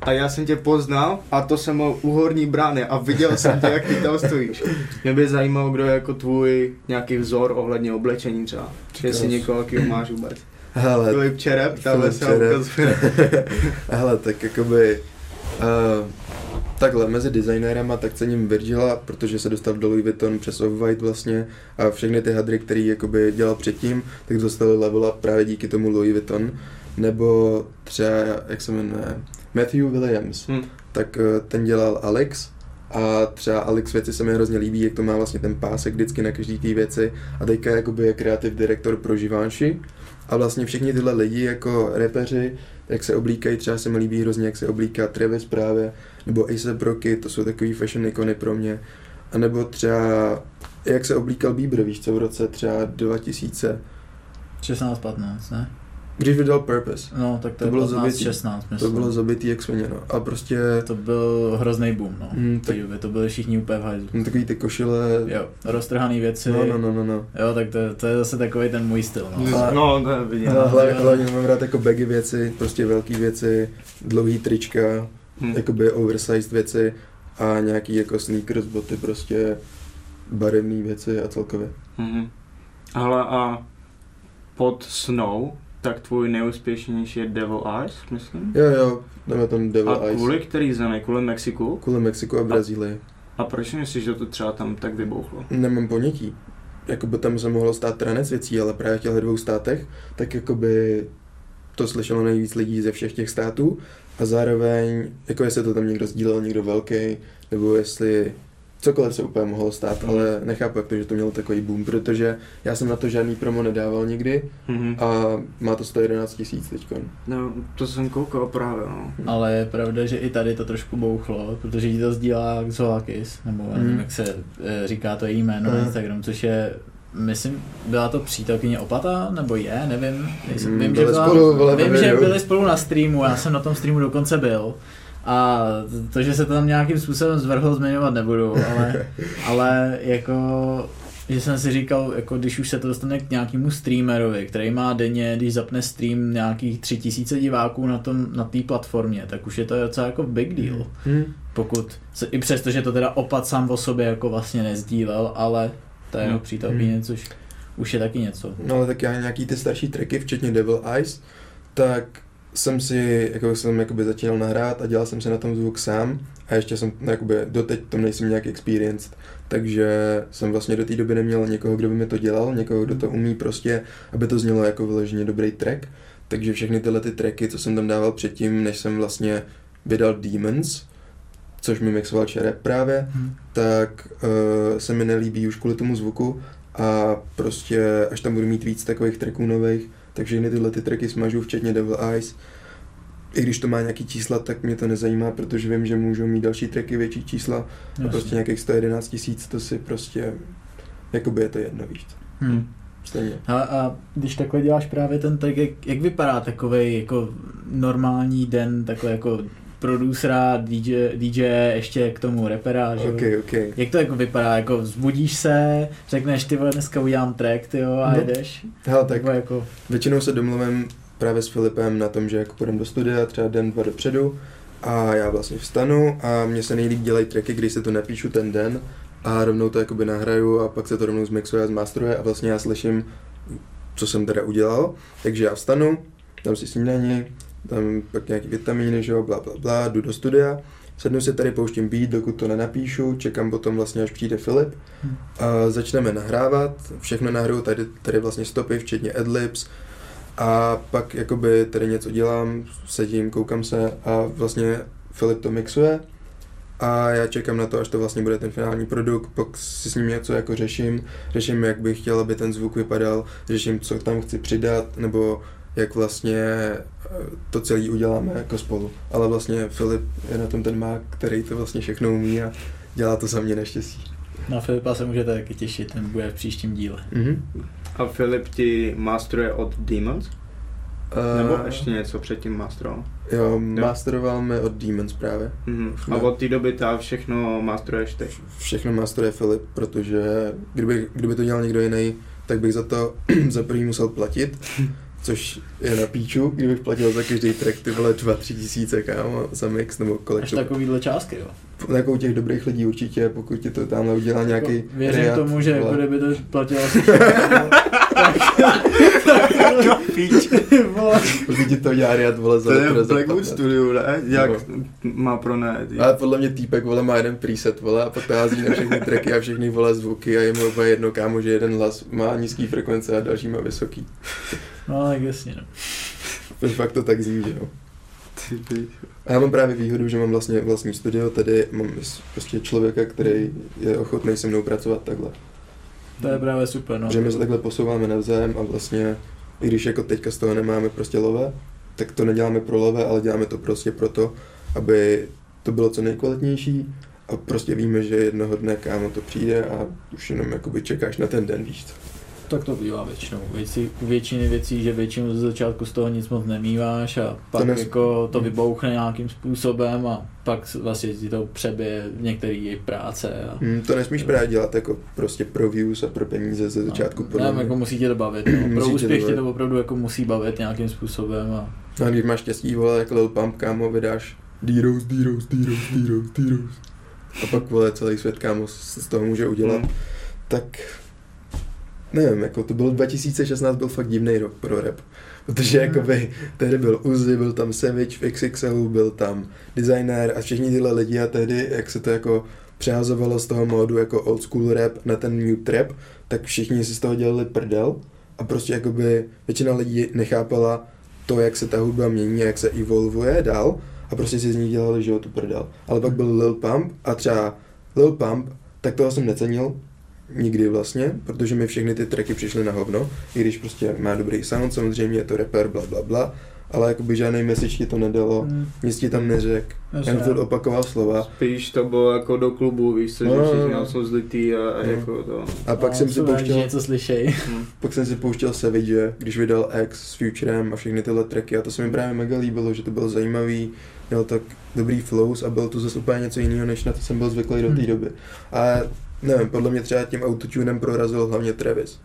A já jsem tě poznal a to jsem měl u Horní brány a viděl jsem tě, jak ty tam stojíš. Mě by zajímalo, kdo je jako tvůj nějaký vzor ohledně oblečení třeba, jestli někoho, jakýho máš vůbec. Hele, Filip Čereb, Filip Čereb. Hele, tak jakoby uh, takhle mezi designérama tak cením Virgila, protože se dostal do Louis Vuitton přes Off-White vlastně a všechny ty hadry, který jakoby dělal předtím, tak dostali level up právě díky tomu Louis Vuitton, nebo třeba, jak se jmenuje, Matthew Williams, hmm. tak uh, ten dělal Alex. A třeba Alex věci se mi hrozně líbí, jak to má vlastně ten pásek vždycky na každý té věci a teďka jakoby je kreativ direktor pro Givenchy. A vlastně všichni tyhle lidi jako repeři, jak se oblíkají, třeba se mi líbí hrozně, jak se oblíká Travis právě, nebo A$ej ep Rocky, to jsou takový fashion ikony pro mě. A nebo třeba, jak se oblíkal Bieber, víš co, v roce třeba dva tisíce šestnáct patnáct, ne? Když vydal Purpose. No, tak to, to bylo patnáct šestnáct, myslím. To bylo zabitý jak svině, no. A prostě... To byl hrozný boom, no. Mm, tak... Ty, to byly všichni úplně v hajzlu. No, takový ty košile... Jo, roztrhaný věci. No, no, no, no. no. Jo, tak to, to je zase takový ten můj styl, no. A, no, to je vidět. No, hlavně, hlavně mám rád jako baggy věci, prostě velký věci, dlouhý trička, hmm. jakoby oversized věci a nějaký jako sneakers, boty, prostě barevné věci a celkově. Mhm. Ale a pod Snow... Tak tvůj nejúspěšnější je Devil Eyes, myslím? Jo, jo, dáme tam Devil Eyes. A kvůli který země? Kvůli Mexiku? Kvůli Mexiku a Brazílii. A, a proč myslíš, že to třeba tam tak vybouchlo? Nemám ponětí. Jakoby tam se mohlo stát ranec věcí, ale právě v těchto dvou státech, tak jakoby to slyšelo nejvíc lidí ze všech těch států a zároveň, jako jestli to tam někdo sdílel, někdo velký, nebo jestli... Cokoliv se úplně mohlo stát, ale nechápu, jak to, že to mělo takový boom, protože já jsem na to žádný promo nedával nikdy a má to sto jedenáct tisíc teďkon. No, to jsem koukal právě, no. Ale je pravda, že i tady to trošku bouchlo, protože jí to sdílá Zoakis, nebo mm. nevím, jak se říká to její jméno na mm. Instagram, což je, myslím, byla to přítelkyně Opata, nebo je, nevím. Jsem, mm, vím, že, byla, spolu, byla vím že byli spolu na streamu, já jsem na tom streamu dokonce byl. A to, že se to tam nějakým způsobem zvrhl, zmiňovat nebudu, ale, ale jako, že jsem si říkal, jako když už se to dostane k nějakému streamerovi, který má denně, když zapne stream nějakých tři tisíce diváků na tom, na té platformě, tak už je to docela jako big deal. Hmm. Pokud, se, i přesto, že to teda Opat sám o sobě jako vlastně nezdílel, ale to je jeho hmm. přítelkyně, hmm. což už je taky něco. No ale tak já nějaký ty starší tracky, včetně Devil Eyes, tak... jsem si, jako jsem jakoby začínal nahrát a dělal jsem si na tom zvuk sám a ještě jsem, jakoby, doteď tom nejsem nějak experienced, takže jsem vlastně do té doby neměl někoho, kdo by mi to dělal, někoho, kdo to umí prostě, aby to znělo jako vyloženě dobrý track, takže všechny tyhle ty tracky, co jsem tam dával předtím, než jsem vlastně vydal Demons, což mi mixoval Čereb právě, hmm. tak uh, se mi nelíbí už kvůli tomu zvuku a prostě až tam budu mít víc takových tracků nových, tak všechny tyhle ty tracky smažu, včetně Devil Eyes. I když to má nějaký čísla, tak mě to nezajímá, protože vím, že můžou mít další tracky větší čísla. Jasně. A prostě nějakých sto jedenáct tisíc, to si prostě, jakoby je to jedno, víš co. Hmm. Stejně. A, a když takhle děláš právě ten track, jak, jak vypadá takovej jako normální den, takhle jako producera, dý džej, dý džej, ještě k tomu repera, že okay, okay. Jak to jako vypadá, jako vzbudíš se, řekneš ty vole, dneska udělám track, ty jo, a no. Jedeš? Hele, tak jako... většinou se domluvím právě s Filipem na tom, že jako půjdem do studia třeba den, dva dopředu a já vlastně vstanu a mně se nejlíp dělají tracky, když se to napíšu ten den a rovnou to jakoby nahraju a pak se to rovnou zmixuje a zmástruje a vlastně já slyším, co jsem teda udělal, takže já vstanu, dám si snídaní, tam pak nějaký vitamíny, že jo, bla, bla, bla, jdu do studia, sednu si tady, pouštím beat, dokud to nenapíšu, čekám potom vlastně, až přijde Filip. A začneme nahrávat, všechno nahraju, tady, tady vlastně stopy, včetně adlibs a pak jakoby tady něco dělám, sedím, koukám se a vlastně Filip to mixuje a já čekám na to, až to vlastně bude ten finální produkt, pak si s ním něco jako řeším, řeším, jak bych chtěl, aby ten zvuk vypadal, řeším, co tam chci přidat, nebo jak vlastně to celé uděláme jako spolu. Ale vlastně Filip je na tom ten mák, který to vlastně všechno umí a dělá to za mě naštěstí. Na Filipa se můžete taky těšit, ten bude v příštím díle. Mm-hmm. A Filip ti masteruje od Demons? Uh, Nebo ještě něco předtím masteroval? Jo, jo, masteroval mi od Demons právě. Mm-hmm. A od té doby ta všechno masteruješ ty? Všechno masteruje Filip, protože kdyby, kdyby to dělal někdo jiný, tak bych za to za první musel platit. Což je na píču, kdybych platil za každý track ty vole dva tři tisíce kámo za mix nebo kolik. Až takovýhle částky, jo? Jako u těch dobrých lidí určitě, pokud ti to tamhle udělá nějaký jako, věřím riad, tomu, že vole. Kdyby to platilo asi všechno, tak to píč. Pokud ti to udělá riad, vole, za to je Blackwood studiu, ne? Jak má pro ne? Ale podle mě týpek, vole, má jeden preset, vole, a pak to hází na všechny tracky a všechny, vole, zvuky a je mu oba jedno, kámo, že jeden hlas má nízký frekvence a další má vysoký. No, tak jasně, no. To fakt to tak zjí, že jo. A já mám právě výhodu, že mám vlastně vlastní studio, tady mám prostě člověka, který je ochotný se mnou pracovat takhle. To je právě super, no. Že my se takhle posouváme navzájem a vlastně, i když jako teďka z toho nemáme prostě love, tak to neděláme pro love, ale děláme to prostě proto, aby to bylo co nejkvalitnější a prostě víme, že jednoho dne kámo to přijde a už jenom jakoby čekáš na ten den, víš co. Tak to bývá většinou. Věci, u většiny věcí, že většinou ze začátku z toho nic moc nemýváš a pak to, nes... jako to vybouchne nějakým způsobem a pak vlastně ti to přebije některé její práce. A... Hmm, to nesmíš to... právě dělat jako prostě pro views a pro peníze ze začátku. No, nevím, jako musí tě to bavit. No. Pro úspěch tě to opravdu jako musí bavit nějakým způsobem. A, a když máš štěstí, vole, jak Lil Pump, kámo, vydáš D-Rose, D-Rose, D-Rose, D-Rose, D-Rose a pak, vole, celý svět, kámo, z toho může udělat. Hmm. Tak... Nevím, jako to bylo dva tisíce šestnáct, byl fakt divný rok pro rap, protože mm. jakoby tehdy byl Uzi, byl tam Savage v iks iks el, byl tam designer a všichni tyhle lidi a tehdy, jak se to jako přehazovalo z toho módu jako old school rap na ten new trap, tak všichni si z toho dělali prdel a prostě jakoby většina lidí nechápala to, jak se ta hudba mění a jak se evolvuje dál a prostě si z ní dělali, že jo, tu prdel. Ale pak byl Lil Pump a třeba Lil Pump, tak toho jsem necenil. Nikdy vlastně, protože mi všechny ty tracky přišly na hovno, i když prostě má dobrý sound, samozřejmě je to rapper, bla bla bla, ale jakoby žádnej message ti to nedalo, hmm. nic ti tam neřek, jen furt opakoval slova. Spíš to bylo jako do klubu, víš se, no, že všichni no. jsou zlitý a, a no. jako to. A pak no, jsem si pouštěl, něco slyšej. Pak jsem si pouštěl Savage, když vydal X s Futurem a všechny tyhle tracky a to se mi právě mega líbilo, že to bylo zajímavý, měl tak dobrý flows a byl to zase úplně něco jiného, než na to jsem byl zvyklý hmm. do té doby. A nevím, podle mě třeba tím autotunem prorazil hlavně Travis,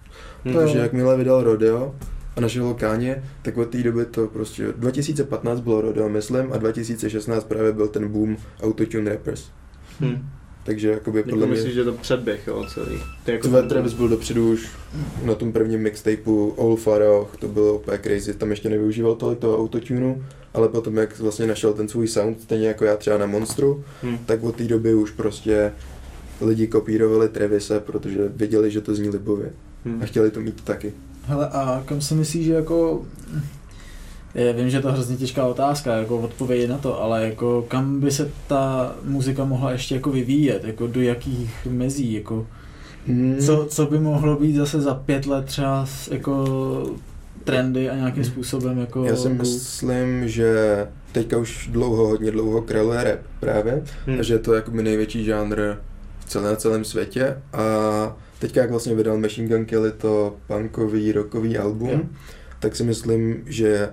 protože jakmile vydal Rodeo a našel Káně, tak od té doby to prostě, dva tisíce patnáct bylo Rodeo, myslím, a dva tisíce šestnáct právě byl ten boom autotune rappers. Hmm. Takže jakoby podle jako mě... Myslíš, že to předběh, jo, celý? To jako Tve, Travis byl dopředu už na tom prvním mixtapeu, All Faroch, to bylo úplně crazy, tam ještě nevyužíval tolik toho autotunu, ale potom jak vlastně našel ten svůj sound, stejně jako já třeba na Monstru, hmm. tak od té doby už prostě lidi kopírovali Travise, protože věděli, že to zní libově hmm. a chtěli to mít taky. Hele, a kam si myslíš, že jako... Já vím, že to je hrozně těžká otázka, jako odpovědět na to, ale jako kam by se ta muzika mohla ještě jako vyvíjet, jako do jakých mezí, jako... Hmm. Co, co by mohlo být zase za pět let třeba jako trendy a nějakým způsobem jako... Já si myslím, že teďka už dlouho, hodně dlouho králuje rap právě, hmm. že to je jakoby největší žánr celé na celém světě a teďka jak vlastně vydal Machine Gun Kelly to punkový, rockový album, yeah. tak si myslím, že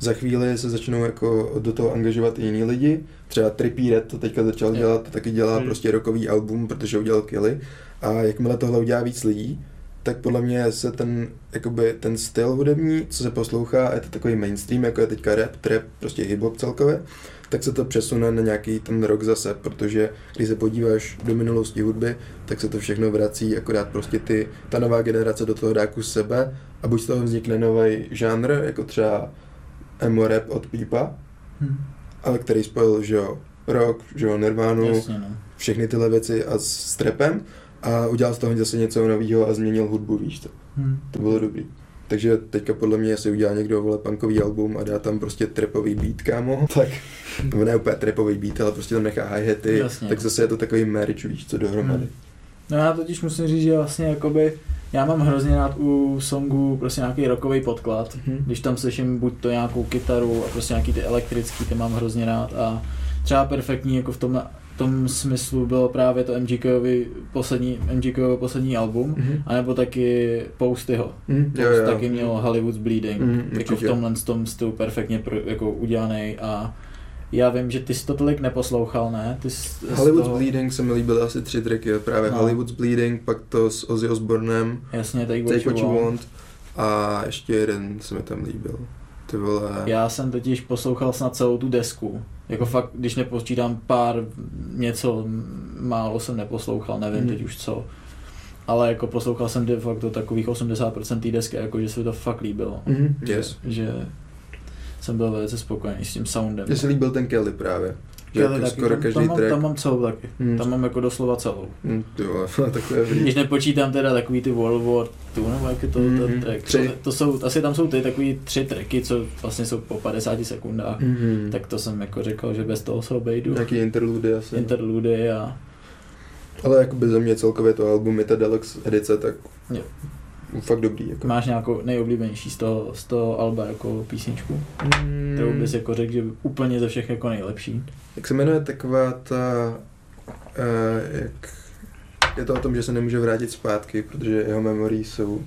za chvíli se začnou jako do toho angažovat i jiní lidi, třeba Trippie Redd to teďka začal yeah. dělat, to taky dělá hmm. prostě rockový album, protože udělal Kelly a jakmile tohle udělá víc lidí, tak podle mě se ten, jakoby ten styl hudební, co se poslouchá, je to takový mainstream, jako je teďka rap, trap, prostě hip-hop celkově, tak se to přesune na nějaký ten rok zase, protože když se podíváš do minulosti hudby, tak se to všechno vrací, akorát prostě ty, ta nová generace do toho dá kus sebe a buď z toho vznikne nový žánr, jako třeba emo rap od Pípa, hmm. ale který spojil, že jo, rock, že jo, Nirvánu, jasně, no. všechny tyhle věci a s trapem a udělal z toho zase něco nového a změnil hudbu, víš to. Hmm. To bylo dobrý. Takže teďka podle mě, jestli udělá někdo vole punkový album a dá tam prostě trapový beat, kámo, tak nebo ne úplně trapový beat, ale prostě tam nechá hi-haty, jasně. Tak zase je to takový marriage, víš co, dohromady. Hmm. No já totiž musím říct, že vlastně jakoby já mám hrozně rád u songu prostě nějaký rockový podklad, hmm. Když tam slyším buď to nějakou kytaru a prostě nějaký ty elektrický, ty mám hrozně rád a třeba perfektní jako v tom v tom smyslu bylo právě to MGKovi poslední, MGKovi poslední album, mm-hmm. anebo taky Poustyho. Mm, Poust jo, jo. Taky měl Hollywood's Bleeding, mm, jako v tomhle tom stylu perfektně pro, jako udělaný a já vím, že ty jsi to tolik neposlouchal, ne? Ty jsi Hollywood's toho... Bleeding se mi líbily asi tři tracky, právě no. Hollywood's Bleeding, pak to s Ozzy Osbournem, Jasně, Take What, take what you want. want a ještě jeden se mi tam líbil. Ty vole. Já jsem totiž poslouchal snad celou tu desku. Jako fakt, když nepočítám pár něco, málo jsem neposlouchal, nevím mm. teď už co. Ale jako poslouchal jsem de facto takových osmdesát procent té desky, jako že se mi to fakt líbilo. Mm. Že, yes. že jsem byl velice spokojený s tím soundem. Mně se líbil ten Kelly právě. Že Kelly jako taky, skoro tam, každý tam, track. Mám, tam mám celou taky, mm. tam mám jako doslova celou. Mm. Tyhle, takové když nepočítám teda takový ty World War dva, nebo jak je to mm. ten track. To, to jsou, asi tam jsou ty takový tři tracky, co vlastně jsou po padesáti sekundách, mm. tak to jsem jako řekl, že bez toho se obejdu. Taky interludy asi. Interludy a... Ale jakoby za mě celkově to album je ta Deluxe edice, tak... Jo. Fakt dobrý. Jako. Máš nějakou nejoblíbenější z toho, z toho alba jako písničku, mm. kterou bys jako řekl, že úplně ze všech jako nejlepší? Jak se jmenuje taková ta, uh, jak je to o tom, že se nemůže vrátit zpátky, protože jeho memory jsou...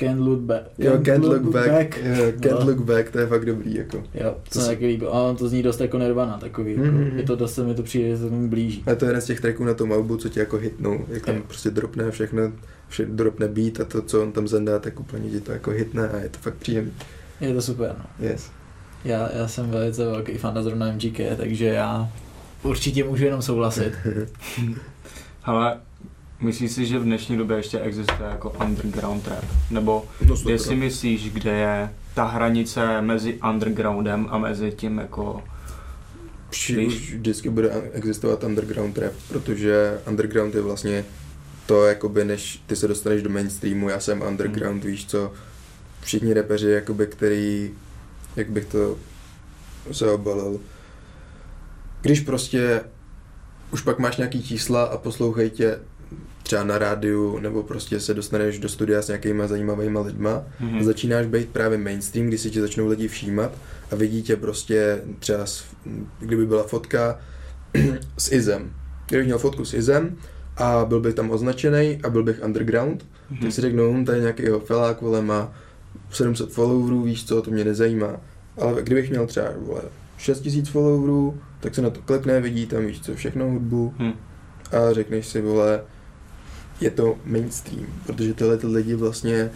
Can't Look Back. Jo, Can't, can't look, look Back. back. Jo, can't no. Look Back, to je fakt dobrý. Jako. Jo, to se taky líbilo. A to zní dost jako Nirvana takový. Mm-hmm. Jako. Je to dost, se mi to přijde, že se tomu blíží. A to je jeden z těch tracků na tom albu, co tě jako hitnou. Jak tam jo. prostě dropne všechno. Vše drobné beat a to, co on tam zandá, tak úplně ti to jako hitne a je to fakt příjemný. Je to super, no. Yes. Já, já jsem velice velký fan zrovna M G K, takže já určitě můžu jenom souhlasit. Ale myslíš si, že v dnešní době ještě existuje jako underground rap? Nebo no, jestli myslíš, kde je ta hranice mezi undergroundem a mezi tím jako... Už vždycky bude existovat underground rap, protože underground je vlastně to jakoby, než ty se dostaneš do mainstreamu, já jsem underground, mm. víš co, všichni rapeři, jakoby, který, jak bych to se obalil, když prostě už pak máš nějaký čísla a poslouchej tě třeba na rádiu, nebo prostě se dostaneš do studia s nějakýma zajímavýma lidma, mm. a začínáš být právě mainstream, když si tě začnou lidi všímat a vidí tě prostě třeba, kdyby byla fotka s Izem, kdyby měl fotku s Izem, a byl bych tam označený a byl bych underground, mm-hmm. tak si řeknou, hm, tady nějaký jeho felák, vole, má sedm set followerů, víš co, to mě nezajímá. Ale kdybych měl třeba, vole, šest tisíc followerů, tak se na to klepne, vidí tam, víš co, všechno hudbu mm. a řekneš si, vole, je to mainstream, protože tyhle ty lidi vlastně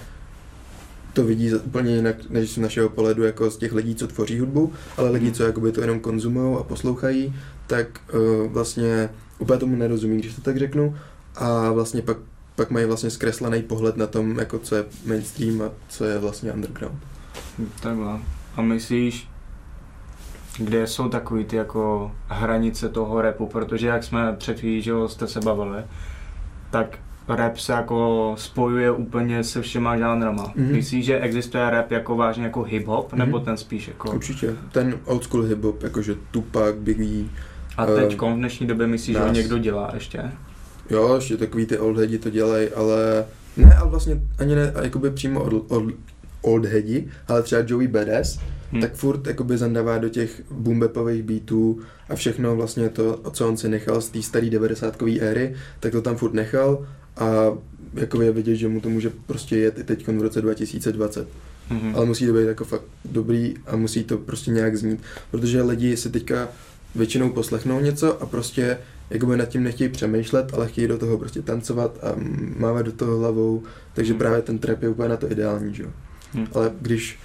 to vidí úplně jinak než z našeho pohledu, jako z těch lidí, co tvoří hudbu, ale lidi, mm. co jakoby to jenom konzumují a poslouchají, tak uh, vlastně úplně tomu nerozumí, když to tak řeknu, a vlastně pak, pak mají vlastně zkreslený pohled na tom, jako co je mainstream a co je vlastně underground. Takhle. A myslíš, kde jsou takový ty jako hranice toho rapu, protože jak jsme před chvílí, že jste se bavili, tak rap se jako spojuje úplně se všema žánrama. Mm-hmm. Myslíš, že existuje rap jako vážně jako hip-hop, mm-hmm. nebo ten spíš jako... Určitě. Ten old school hip-hop, jakože Tupac, Biggie. A teď v dnešní době myslíš, nás... že ho někdo dělá ještě? Jo, ještě takový ty old headi to dělají, ale ne, ale vlastně ani ne jakoby přímo od, od old headi, ale třeba Joey Badass, hmm. tak furt jakoby zandavá do těch boombapových beatů a všechno vlastně to, co on si nechal z té staré devadesátkový éry, tak to tam furt nechal a jakoby je vidět, že mu to může prostě jet i teď v roce dva tisíce dvacet. Hmm. Ale musí to být jako fakt dobrý a musí to prostě nějak znít, protože lidi si teďka většinou poslechnou něco a prostě jakoby nad tím nechtějí přemýšlet, ale chtějí do toho prostě tancovat a mávat do toho hlavou, takže hmm. právě ten trap je úplně na to ideální, že jo. Hmm. Ale když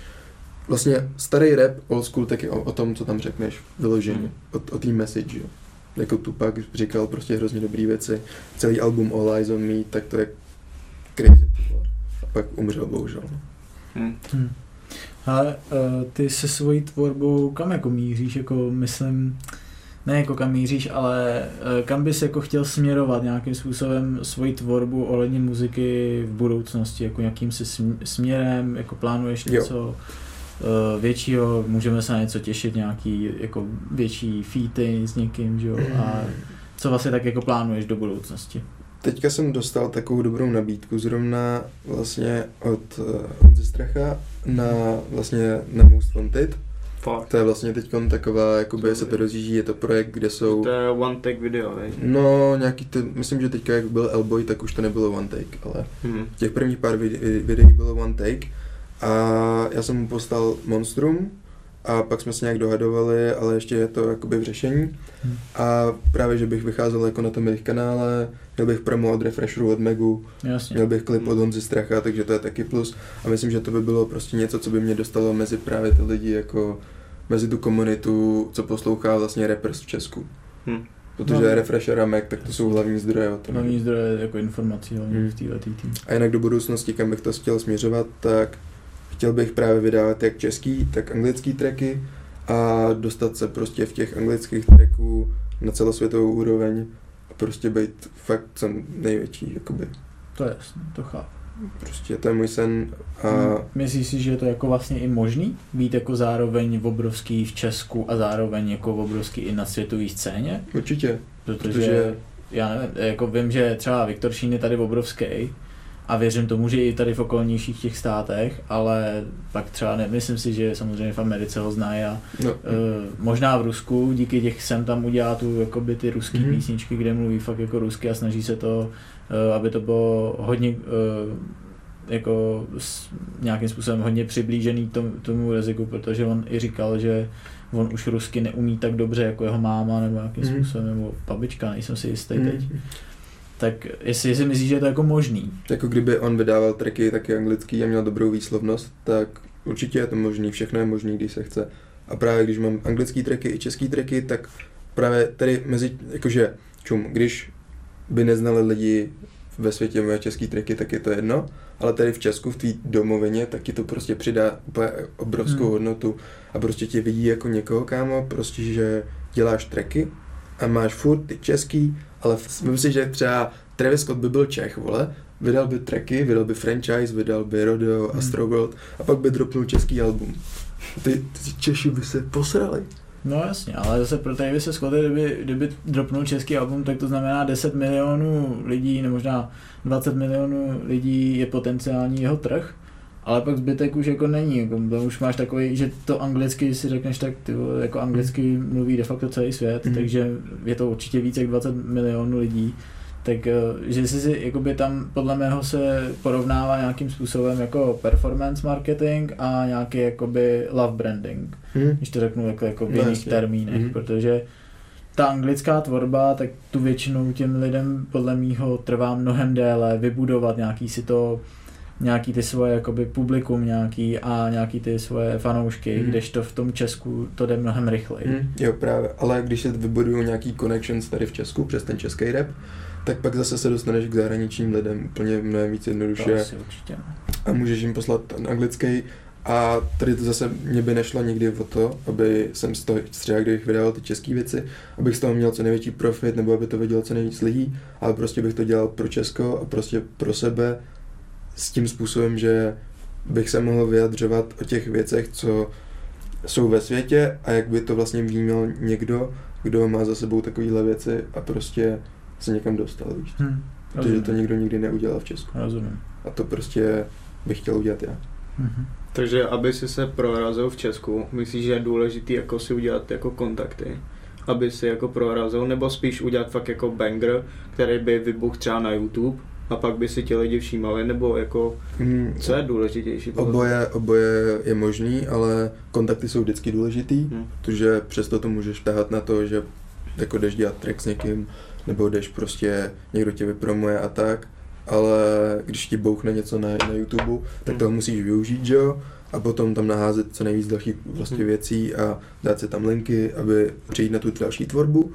vlastně starý rap old school, tak je o, o tom, co tam řekneš vyloženě, hmm. o, o tý message, jo. Jako Tupac říkal prostě hrozně dobrý věci, celý album All Eyes on Me, tak to je crazy. A pak umřel, bohužel. Hmm. Hmm. Ale uh, ty se svojí tvorbou kam jako míříš, jako myslím, ne jako kam míříš, ale kam bys jako chtěl směrovat nějakým způsobem svoji tvorbu ohledně muziky v budoucnosti, jako jakým si směrem, jako plánuješ něco jo. většího, můžeme se na něco těšit, nějaký jako větší featy s někým, že jo, a co vlastně tak jako plánuješ do budoucnosti? Teďka jsem dostal takovou dobrou nabídku zrovna vlastně od Honzy Stracha na vlastně na Most Wanted. Fakt. To je vlastně teďkon taková, jakoby se to rozjíždí, je to projekt, kde jsou... To je one take video, ne? No, nějaký, ty, myslím, že teďka jak byl Elboy, tak už to nebylo one take, ale hmm. těch prvních pár videí bylo one take a já jsem mu postal Monstrum a pak jsme se nějak dohadovali, ale ještě je to jakoby v řešení hmm. a právě, že bych vycházel jako na tom jejich kanále, měl bych promo od Refresheru, od Megu, Jasně. měl bych klip hmm. od Honzy Stracha, takže to je taky plus a myslím, že to by bylo prostě něco, co by mě dostalo mezi právě ty lidi jako mezi tu komunitu, co poslouchá vlastně rappers v Česku. Hmm. Protože no. Refresher a Mac, tak to jsou hlavní zdroje. Hlavní zdroje jako informací hlavně hmm. v této tým. A jinak do budoucnosti, kam bych to chtěl směřovat, tak chtěl bych právě vydávat jak český, tak anglický tracky a dostat se prostě v těch anglických tracků na celosvětovou úroveň a prostě být fakt jsem největší, jakoby. To je jasné, to chápu. Prostě to je můj sen a... Myslíš si, že je to jako vlastně i možný? Být jako zároveň obrovský v Česku a zároveň jako obrovský i na světové scéně? Určitě, protože... protože... Já nevím, jako vím, že třeba Viktor Šín je tady obrovský a věřím tomu, že i tady v okolnějších těch státech, ale pak třeba nemyslím si, že samozřejmě v Americe ho znají a no. uh, možná v Rusku, díky těch sem tam udělá tu jakoby ty ruský mm-hmm. písničky, kde mluví fakt jako rusky a snaží se to, uh, aby to bylo hodně uh, jako s, nějakým způsobem hodně přiblížený tom, tomu jazyku, protože on i říkal, že on už rusky neumí tak dobře jako jeho máma nebo nějakým mm-hmm. způsobem, nebo babička, nejsem si jistý mm-hmm. teď. Tak jestli si myslíš, že je to jako možný? Jako kdyby on vydával tracky taky anglický a měl dobrou výslovnost, tak určitě je to možný, všechno je možný, když se chce. A právě když mám anglický tracky i český tracky, tak právě tady mezi, jakože čum, když by neznali lidi ve světě moje český tracky, tak je to jedno, ale tady v Česku, v tvý domovině, tak ti to prostě přidá úplně obrovskou hmm. hodnotu a prostě tě vidí jako někoho, kámo, prostě, že děláš tracky a máš furt ty český, ale myslím si, že třeba Travis Scott by byl Čech, vole, vydal by tracky, vydal by Franchise, vydal by Rodeo, hmm. Astro World a pak by dropnul český album. Ty, ty Češi by se posrali. No jasně, ale zase pro Travis Scott, kdyby, kdyby dropnul český album, tak to znamená deset milionů lidí, nebo možná dvacet milionů lidí je potenciální jeho trh, ale pak zbytek už jako není, jako, už máš takový, že to anglicky si řekneš tak, ty, jako anglicky mluví de facto celý svět, mm. takže je to určitě víc jak dvacet milionů lidí, tak že si si, jakoby tam podle mého se porovnává nějakým způsobem jako performance marketing a nějaký jakoby love branding, mm. když to řeknu jako, jako v jiných no, termínech, mm. protože ta anglická tvorba, tak tu většinou těm lidem podle mýho trvá mnohem déle vybudovat nějaký si to nějaký ty svoje jakoby publikum nějaký a nějaký ty svoje fanoušky, mm. kdežto v tom Česku to jde mnohem rychleji. Mm. Jo právě, ale když se vybudují nějaký connections tady v Česku přes ten český rap, tak pak zase se dostaneš k zahraničním lidem úplně mnohem víc jednoduše. To si určitě. A můžeš jim poslat ten anglický a tady to zase mě by nešlo nikdy o to, aby jsem z toho třeba, kdybych vydával ty české věci, abych z toho měl co největší profit nebo aby to vidělo co nejvíc lidí, ale prostě bych to dělal pro Česko a prostě pro sebe. S tím způsobem, že bych se mohl vyjadřovat o těch věcech, co jsou ve světě a jak by to vlastně vnímal někdo, kdo má za sebou takovéhle věci a prostě se někam dostal, víš. Hmm, protože to nikdo nikdy neudělal v Česku. Rozumím. A to prostě bych chtěl udělat já. Mhm. Takže aby si se prorazil v Česku, myslíš, že je důležitý jako si udělat jako kontakty? Aby si jako prorazil, nebo spíš udělat fakt jako banger, který by vybuchl třeba na YouTube? A pak by si ti lidi všímali, nebo jako, co je důležitější? Oboje, oboje je možný, ale kontakty jsou vždycky důležitý, hmm. protože přesto to můžeš tahat na to, že jako jdeš dělat track s někým, nebo jdeš prostě, někdo tě vypromuje a tak, ale když ti bouchne něco na, na YouTube, tak hmm. toho musíš využít, že jo? A potom tam naházet co nejvíc dalších vlastně věcí a dát si tam linky, aby přijít na tu další tvorbu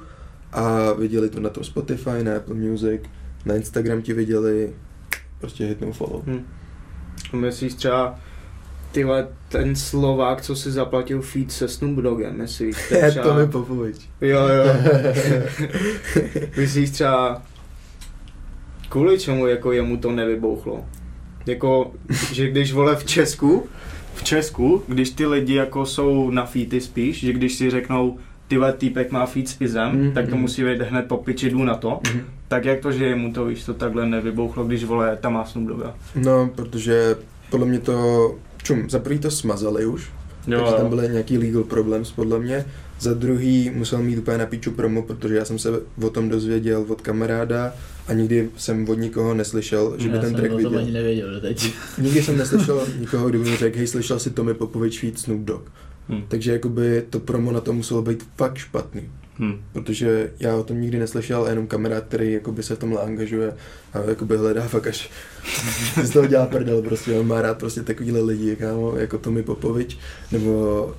a viděli to na to Spotify, na Apple Music, na Instagram ti viděli, prostě hitnou follow. Hmm. Myslíš třeba tyhle, ten Slovák, co si zaplatil feed se Snoop Doggem, jestli víš, to třeba... To mi popověď. Jo, jo. Myslíš třeba, kvůli čemu jako jemu to nevybouchlo? Jako, že když vole v Česku, v Česku, když ty lidi jako jsou na feedy spíš, že když si řeknou, tyhle týpek má feed s Izem, mm, tak to mm. musí být hned po piči, jdu na to. Mm. Tak jak to, že jemu to, víš, to takhle nevybouchlo, když vole, tam má Snoop Dogga? No, protože podle mě to... Čum, za prvý to smazali už, jo, takže tam byly nějaký legal problems podle mě. Za druhý musel mít úplně na piču promo, protože já jsem se o tom dozvěděl od kamaráda a nikdy jsem od nikoho neslyšel, že já by ten track viděl. Já jsem o tom ani nevěděl doteď. Nikdy jsem neslyšel nikoho, kdyby mi řekl, hej, slyšel si Tommy Popovič feat Snoop Dogg. Hmm. Takže jakoby to promo na to muselo být fakt špatný. Hmm. Protože já o tom nikdy neslyšel, jenom kamarád, který jakoby se v tomhle angažuje a jakoby hledá fakt až z toho dělá prdel, prostě on má rád prostě takovýhle lidi, kámo, jako Tommy Popovič nebo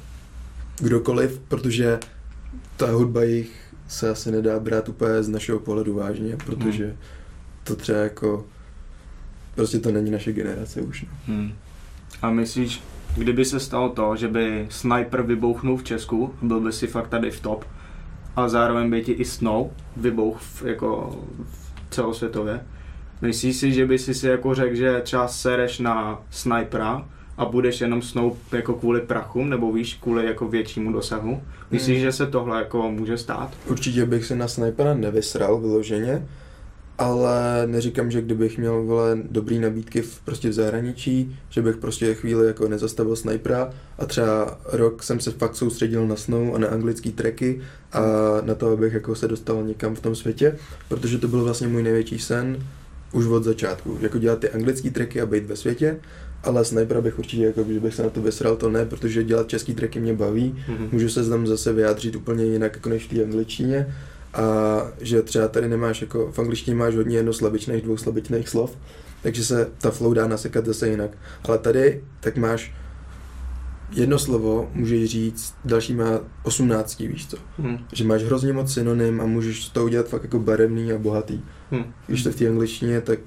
kdokoliv, protože ta hudba jich se asi nedá brát úplně z našeho pohledu vážně, protože hmm. to třeba jako prostě to není naše generace už. No. Hmm. A myslíš, kdyby se stalo to, že by Sniper vybouchnul v Česku, byl by si fakt tady v top, a zároveň by ti i Snow vybouch jako celosvětově. Myslíš si, že by si si jako řekl, že třeba sereš na Snipera a budeš jenom Snow jako kvůli prachu, nebo víš, kvůli jako většímu dosahu? Myslíš, hmm. že se tohle jako může stát? Určitě bych se na Snipera nevysral vyloženě, ale neříkám, že kdybych měl vole dobrý nabídky v, prostě v zahraničí, že bych prostě chvíli jako nezastavil Snipera a třeba rok jsem se fakt soustředil na Snow a na anglické tracky a na to, abych jako se dostal někam v tom světě, protože to byl vlastně můj největší sen už od začátku, jako dělat ty anglické tracky a být ve světě, ale Snipera bych určitě, jako kdybych se na to vysral, to ne, protože dělat český tracky mě baví, mm-hmm. můžu se tam zase vyjádřit úplně jinak jako než v té angličtině. A že třeba tady nemáš, jako v angličtině máš hodně jednoslabičných, dvouslabičných slov, takže se ta flow dá nasekat zase jinak. Ale tady tak máš jedno slovo, můžeš říct, další má osmnáctí, víš co. Hmm. Že máš hrozně moc synonym a můžeš to udělat fakt jako barevný a bohatý. Hmm. Když to v té angličtině, tak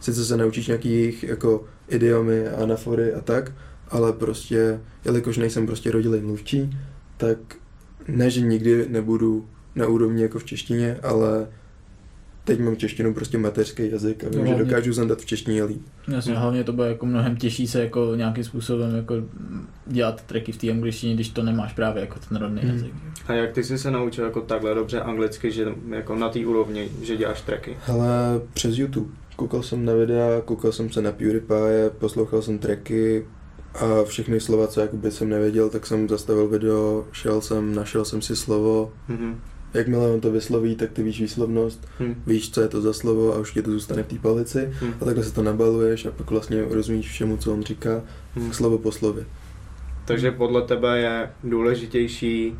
sice se naučíš nějaký jejich jako idiomy, anafory a tak, ale prostě, jelikož nejsem prostě rodilý mluvčí, tak ne, že nikdy nebudu na úrovni jako v češtině, ale teď mám češtinu prostě mateřský jazyk a vím, no, že dokážu zandat v češtině líp. Jasně, hlavně to bude jako mnohem těžší se jako nějakým způsobem jako dělat tracky v té angličtině, když to nemáš právě jako ten rodný hmm. jazyk. A jak ty jsi se naučil jako takhle dobře anglicky, že jako na té úrovni, že děláš tracky? Hele, přes YouTube. Koukal jsem na videa, koukal jsem se na PewDiePie, poslouchal jsem tracky a všechny slova, co jakoby jsem nevěděl, tak jsem zastavil video, šel jsem, našel jsem si slovo. Hmm. Jakmile on to vysloví, tak ty víš výslovnost, hmm. víš, co je to za slovo a už ti to zůstane v té palici hmm. a takhle se to nabaluješ a pak vlastně rozumíš všemu, co on říká, hmm. slovo po slově. Takže podle tebe je důležitější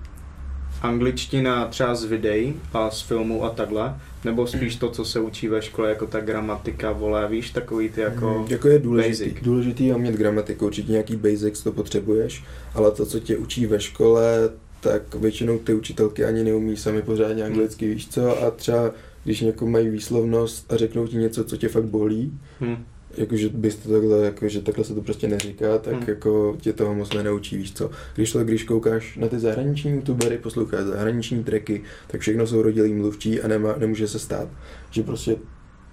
angličtina třeba z videí a z filmů a takhle, nebo spíš to, co se učí ve škole, jako ta gramatika, vole, víš, takový ty jako hmm, jako je důležitý, basic. Důležitý je mít gramatiku, určitě nějaký basics to potřebuješ, ale to, co tě učí ve škole, tak většinou ty učitelky ani neumí sami pořádně anglicky, víš co, a třeba když někomu mají výslovnost a řeknou ti něco, co tě fakt bolí, hmm. jakože byste takhle, jakože takhle se to prostě neříká, tak hmm. jako tě toho moc nenaučí, víš co. Když to, když koukáš na ty zahraniční youtubery, posloucháš zahraniční tracky, tak všechno jsou rodilí mluvčí a nemá, nemůže se stát, že prostě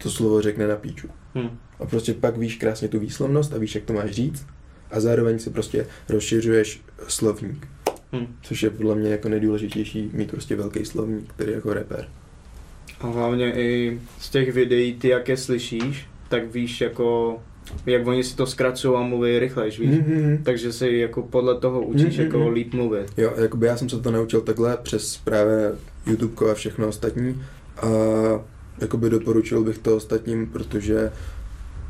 to slovo řekne na píču. Hmm. A prostě pak víš krásně tu výslovnost a víš, jak to máš říct a zároveň si prostě rozšiřuješ slovník. Hmm. Což je podle mě jako nejdůležitější mít prostě velký slovník, který jako rapper. A hlavně i z těch videí, ty jak je slyšíš, tak víš jako, jak oni si to zkracují a mluví rychlejš, víš? Mm-hmm. Takže si jako podle toho učíš mm-hmm. jako líp mluvit. Jo, jakoby já jsem se to naučil takhle přes právě YouTubeko a všechno ostatní a jakoby doporučil bych to ostatním, protože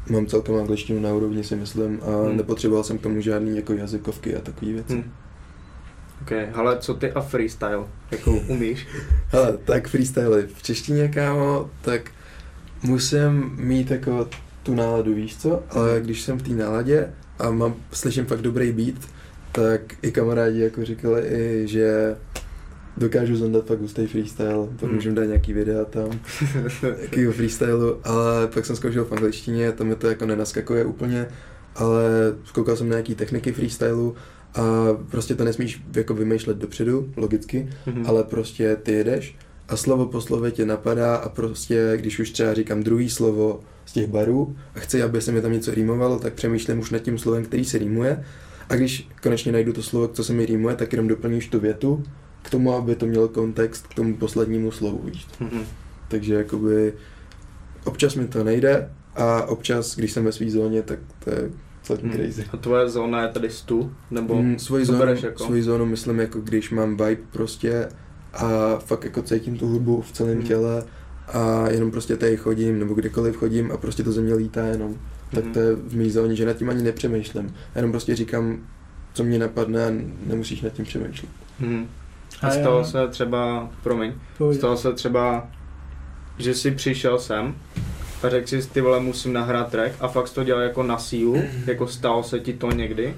mám celkem angličtinu na úrovni, si myslím, a hmm. nepotřeboval jsem k tomu žádný jako jazykovky a takový věci. Hmm. Okay, ale co ty a freestyle, jako umíš? Hele, tak freestyle v češtině, kámo, tak musím mít jako tu náladu, víš co, ale když jsem v té náladě a mám, slyším fakt dobrý beat, tak i kamarádi jako říkali i, že dokážu zandat fakt hustý freestyle, to hmm. můžeme dát nějaký videa tam, jakýho freestylu, ale pak jsem zkoušel v angličtině, tam mi to jako nenaskakuje úplně ale koukal jsem na nějaký techniky freestylu a prostě to nesmíš jako vymýšlet dopředu, logicky, mm-hmm. ale prostě ty jedeš a slovo po slově tě napadá a prostě, když už třeba říkám druhý slovo z těch barů a chci, aby se mi tam něco rýmovalo, tak přemýšlím už nad tím slovem, který se rýmuje a když konečně najdu to slovo, co se mi rýmuje, tak jenom doplníš tu větu k tomu, aby to mělo kontext k tomu poslednímu slovu, víš. Mm-hmm. Takže jakoby občas mi to nejde a občas, když jsem ve svý zóně, tak to je celkem hmm. crazy. A tvoje zóna je tady stu? Nebo mm, svoji, zónu, jako? svoji zónu myslím, jako když mám vibe prostě a fakt jako cítím tu hudbu v celém hmm. těle a jenom prostě tady chodím nebo kdekoliv chodím a prostě to ze mě lítá jenom. Hmm. Tak to je v mý zóně, že nad tím ani nepřemýšlím. Jenom prostě říkám, co mě napadne a nemusíš nad tím přemýšlet. Hmm. A z toho se třeba, promiň, z toho se třeba, že jsi přišel sem a řekl si, ty vole, musím nahrát track a fakt to dělal jako na sílu, jako stalo se ti to někdy.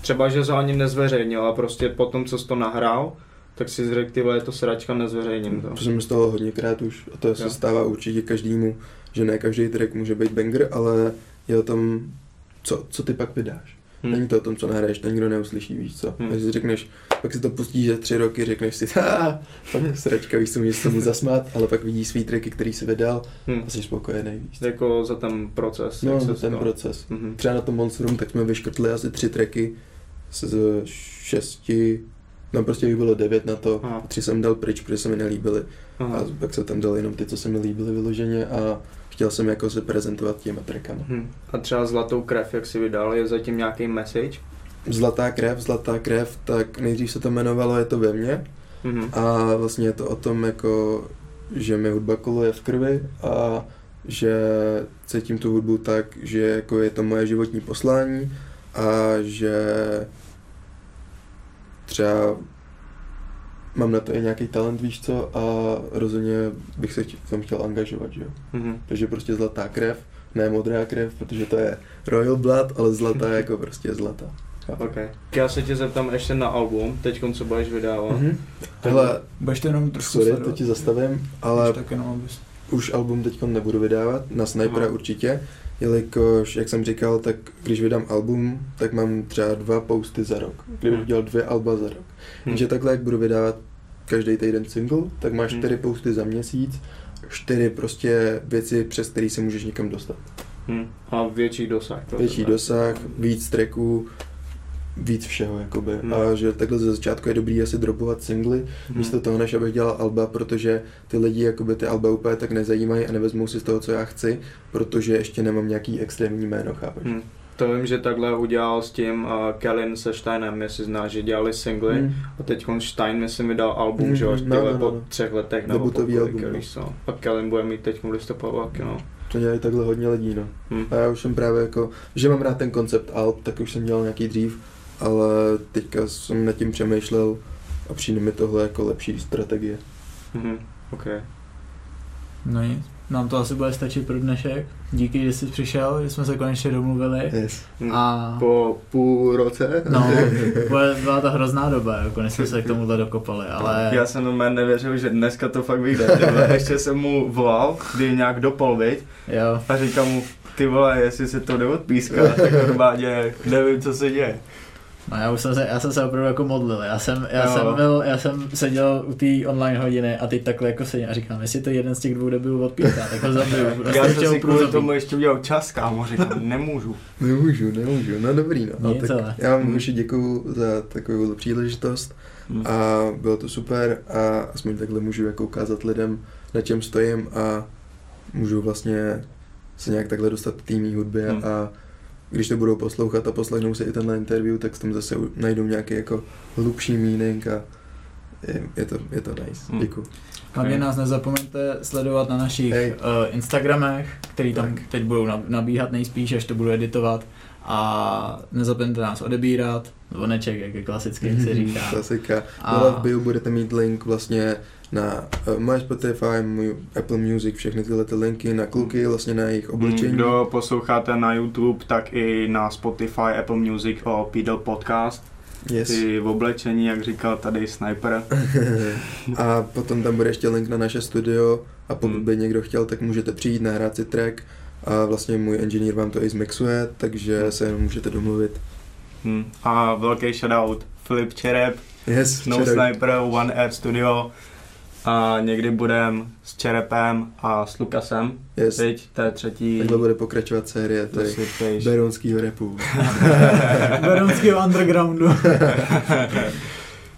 Třeba, že za ním nezveřejnil a prostě potom, co jsi to nahrál, tak si řekl, ty vole, je to sračka, nezveřejním to. To se mi stalo hodněkrát už a to jo. se stává určitě každému, že ne každý track může být banger, ale je o tom, co, co ty pak vydáš. Hmm. Není to o tom, co nahraješ, to nikdo neuslyší, víš co. Hmm. Když si řekneš, pak si to pustíš za tři roky, řekneš si, haha, pak sračka, víš, můžeš se mu zasmát, ale pak vidíš svý tracky, který si vydal hmm. a jsi spokojený, víš. Jako za ten proces. No, za ten to... proces. Hmm. Třeba na tom Monstrum, tak jsme vyškrtli asi tři tracky z šesti, no prostě by bylo devět na to, Aha. tři jsem dal pryč, protože se mi nelíbily. Aha. A pak se tam dal jenom ty, co se mi líbily vyloženě a chtěl jsem jako se prezentovat těma trackama. Hmm. A třeba Zlatou krev, jak si vydal, je zatím nějaký message? Zlatá krev, Zlatá krev, tak nejdřív se to jmenovalo Je to ve mně. Hmm. A vlastně je to o tom, jako, že mi hudba koluje v krvi a že cítím tu hudbu tak, že jako je to moje životní poslání a že třeba mám na to i nějaký talent, víš co, a rozhodně bych se v tom chtěl angažovat, že jo. Mm-hmm. Takže prostě Zlatá krev, ne modrá krev, protože to je royal blood, ale zlatá jako prostě zlatá. Okay. Já se tě zeptám ještě na album, teďkon co budeš vydávat. Mm-hmm. Hele, budeš to jenom trošku sorry, sledovat. to ti zastavím, ale jenom, abys... už album teďkon nebudu vydávat, na Snipera Aha. určitě, jelikož, jak jsem říkal, tak když vydám album, tak mám třeba dva posty za rok, kdybych udělal dvě alba za rok. Takže hmm. takhle, jak budu vydávat každý týden single, tak máš čtyři hmm. posty za měsíc, čtyři prostě věci, přes které se můžeš někam dostat. Hmm. A větší dosah. Větší tak. dosah, víc tracků, víc všeho, jakoby. Hmm. A že takhle ze začátku je dobrý asi dropovat singly, hmm. místo toho, než abych dělal alba, protože ty lidi, jakoby ty alba úplně tak nezajímají a nevezmou si z toho, co já chci, protože ještě nemám nějaký extrémní jméno, chápeš? Hmm. To vím, že takhle udělal s tím uh, Kellyn se Steinem, jestli znáš, že dělali singly mm. a teď Stein, myslím, vydal album, mm, že jo, no, no, no. po třech letech nebo po kolik, so. A Kellyn bude mít teď v listopadu, no. To dělají takhle hodně lidí, no. Mm. A já už jsem právě jako, že mám rád ten koncept alb, tak už jsem dělal nějaký dřív, ale teďka jsem nad tím přemýšlel a přijde mi tohle jako lepší strategie. Mhm, ok. No nic. Nám to asi bude stačit pro dnešek. Díky, že jsi přišel, že jsme se konečně domluvili. Yes. A... Po půl roce? No, byla to hrozná doba, jako než jsme se k tomuhle dokopali, ale... Já jsem normálně nevěřil, že dneska to fakt vyjde. Ještě jsem mu volal, kdy nějak dopal, viď? Jo. A říkal mu, ty vole, jestli se to neodpíská, tak normálně nevím, co se děje. No já už jsem se, já jsem se opravdu jako modlil, já jsem, já no. jsem, byl, já jsem seděl u té online hodiny a teď takhle jako sedím a říkám, jestli to jeden z těch dvou debilů odpítá, tak ho zabiju. Prostě já jsem si kvůli tomu ještě udělal čas, kámo, říkám, nemůžu. Nemůžu, nemůžu, no dobrý, no. no tak já vám už děkuju za takovou příležitost a bylo to super a aspoň takhle můžu jako ukázat lidem, na čem stojím a můžu vlastně se nějak takhle dostat k té mý hudbě hmm. a když to budou poslouchat a poslechnou si i tenhle interview, tak tam zase najdou nějaký jako hlubší meaning a je, je, to, je to nice. Mm. Děkuju. Hlavně nás nezapomeňte sledovat na našich hey. uh, Instagramech, který tak. tam teď budou nabíhat nejspíš, až to budu editovat. A nezapomeňte nás odebírat, zvoneček, jak je klasicky, jak se říká. Klasika. A... V bio budete mít link vlastně na uh, moje Spotify, můj Apple Music, všechny tyhle ty linky na kluky, vlastně na jejich obličení. Kdo posloucháte na YouTube, tak i na Spotify, Apple Music o Pídel podcast. Yes. Ty v oblečení, jak říkal tady Sniper. A potom tam bude ještě link na naše studio a pokud by někdo chtěl, tak můžete přijít, nahrát si track a vlastně můj engineer vám to i zmixuje, takže se jenom můžete domluvit. Hmm. A velký shoutout Filip Čereb, yes, Snow Sniper, One F Studio a někdy budem s Čerepem a s Lukasem, yes. Teď to je třetí. Takhle bude pokračovat série berounskýho rapu. Berounskýho undergroundu.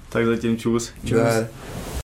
Tak zatím čus. Čus.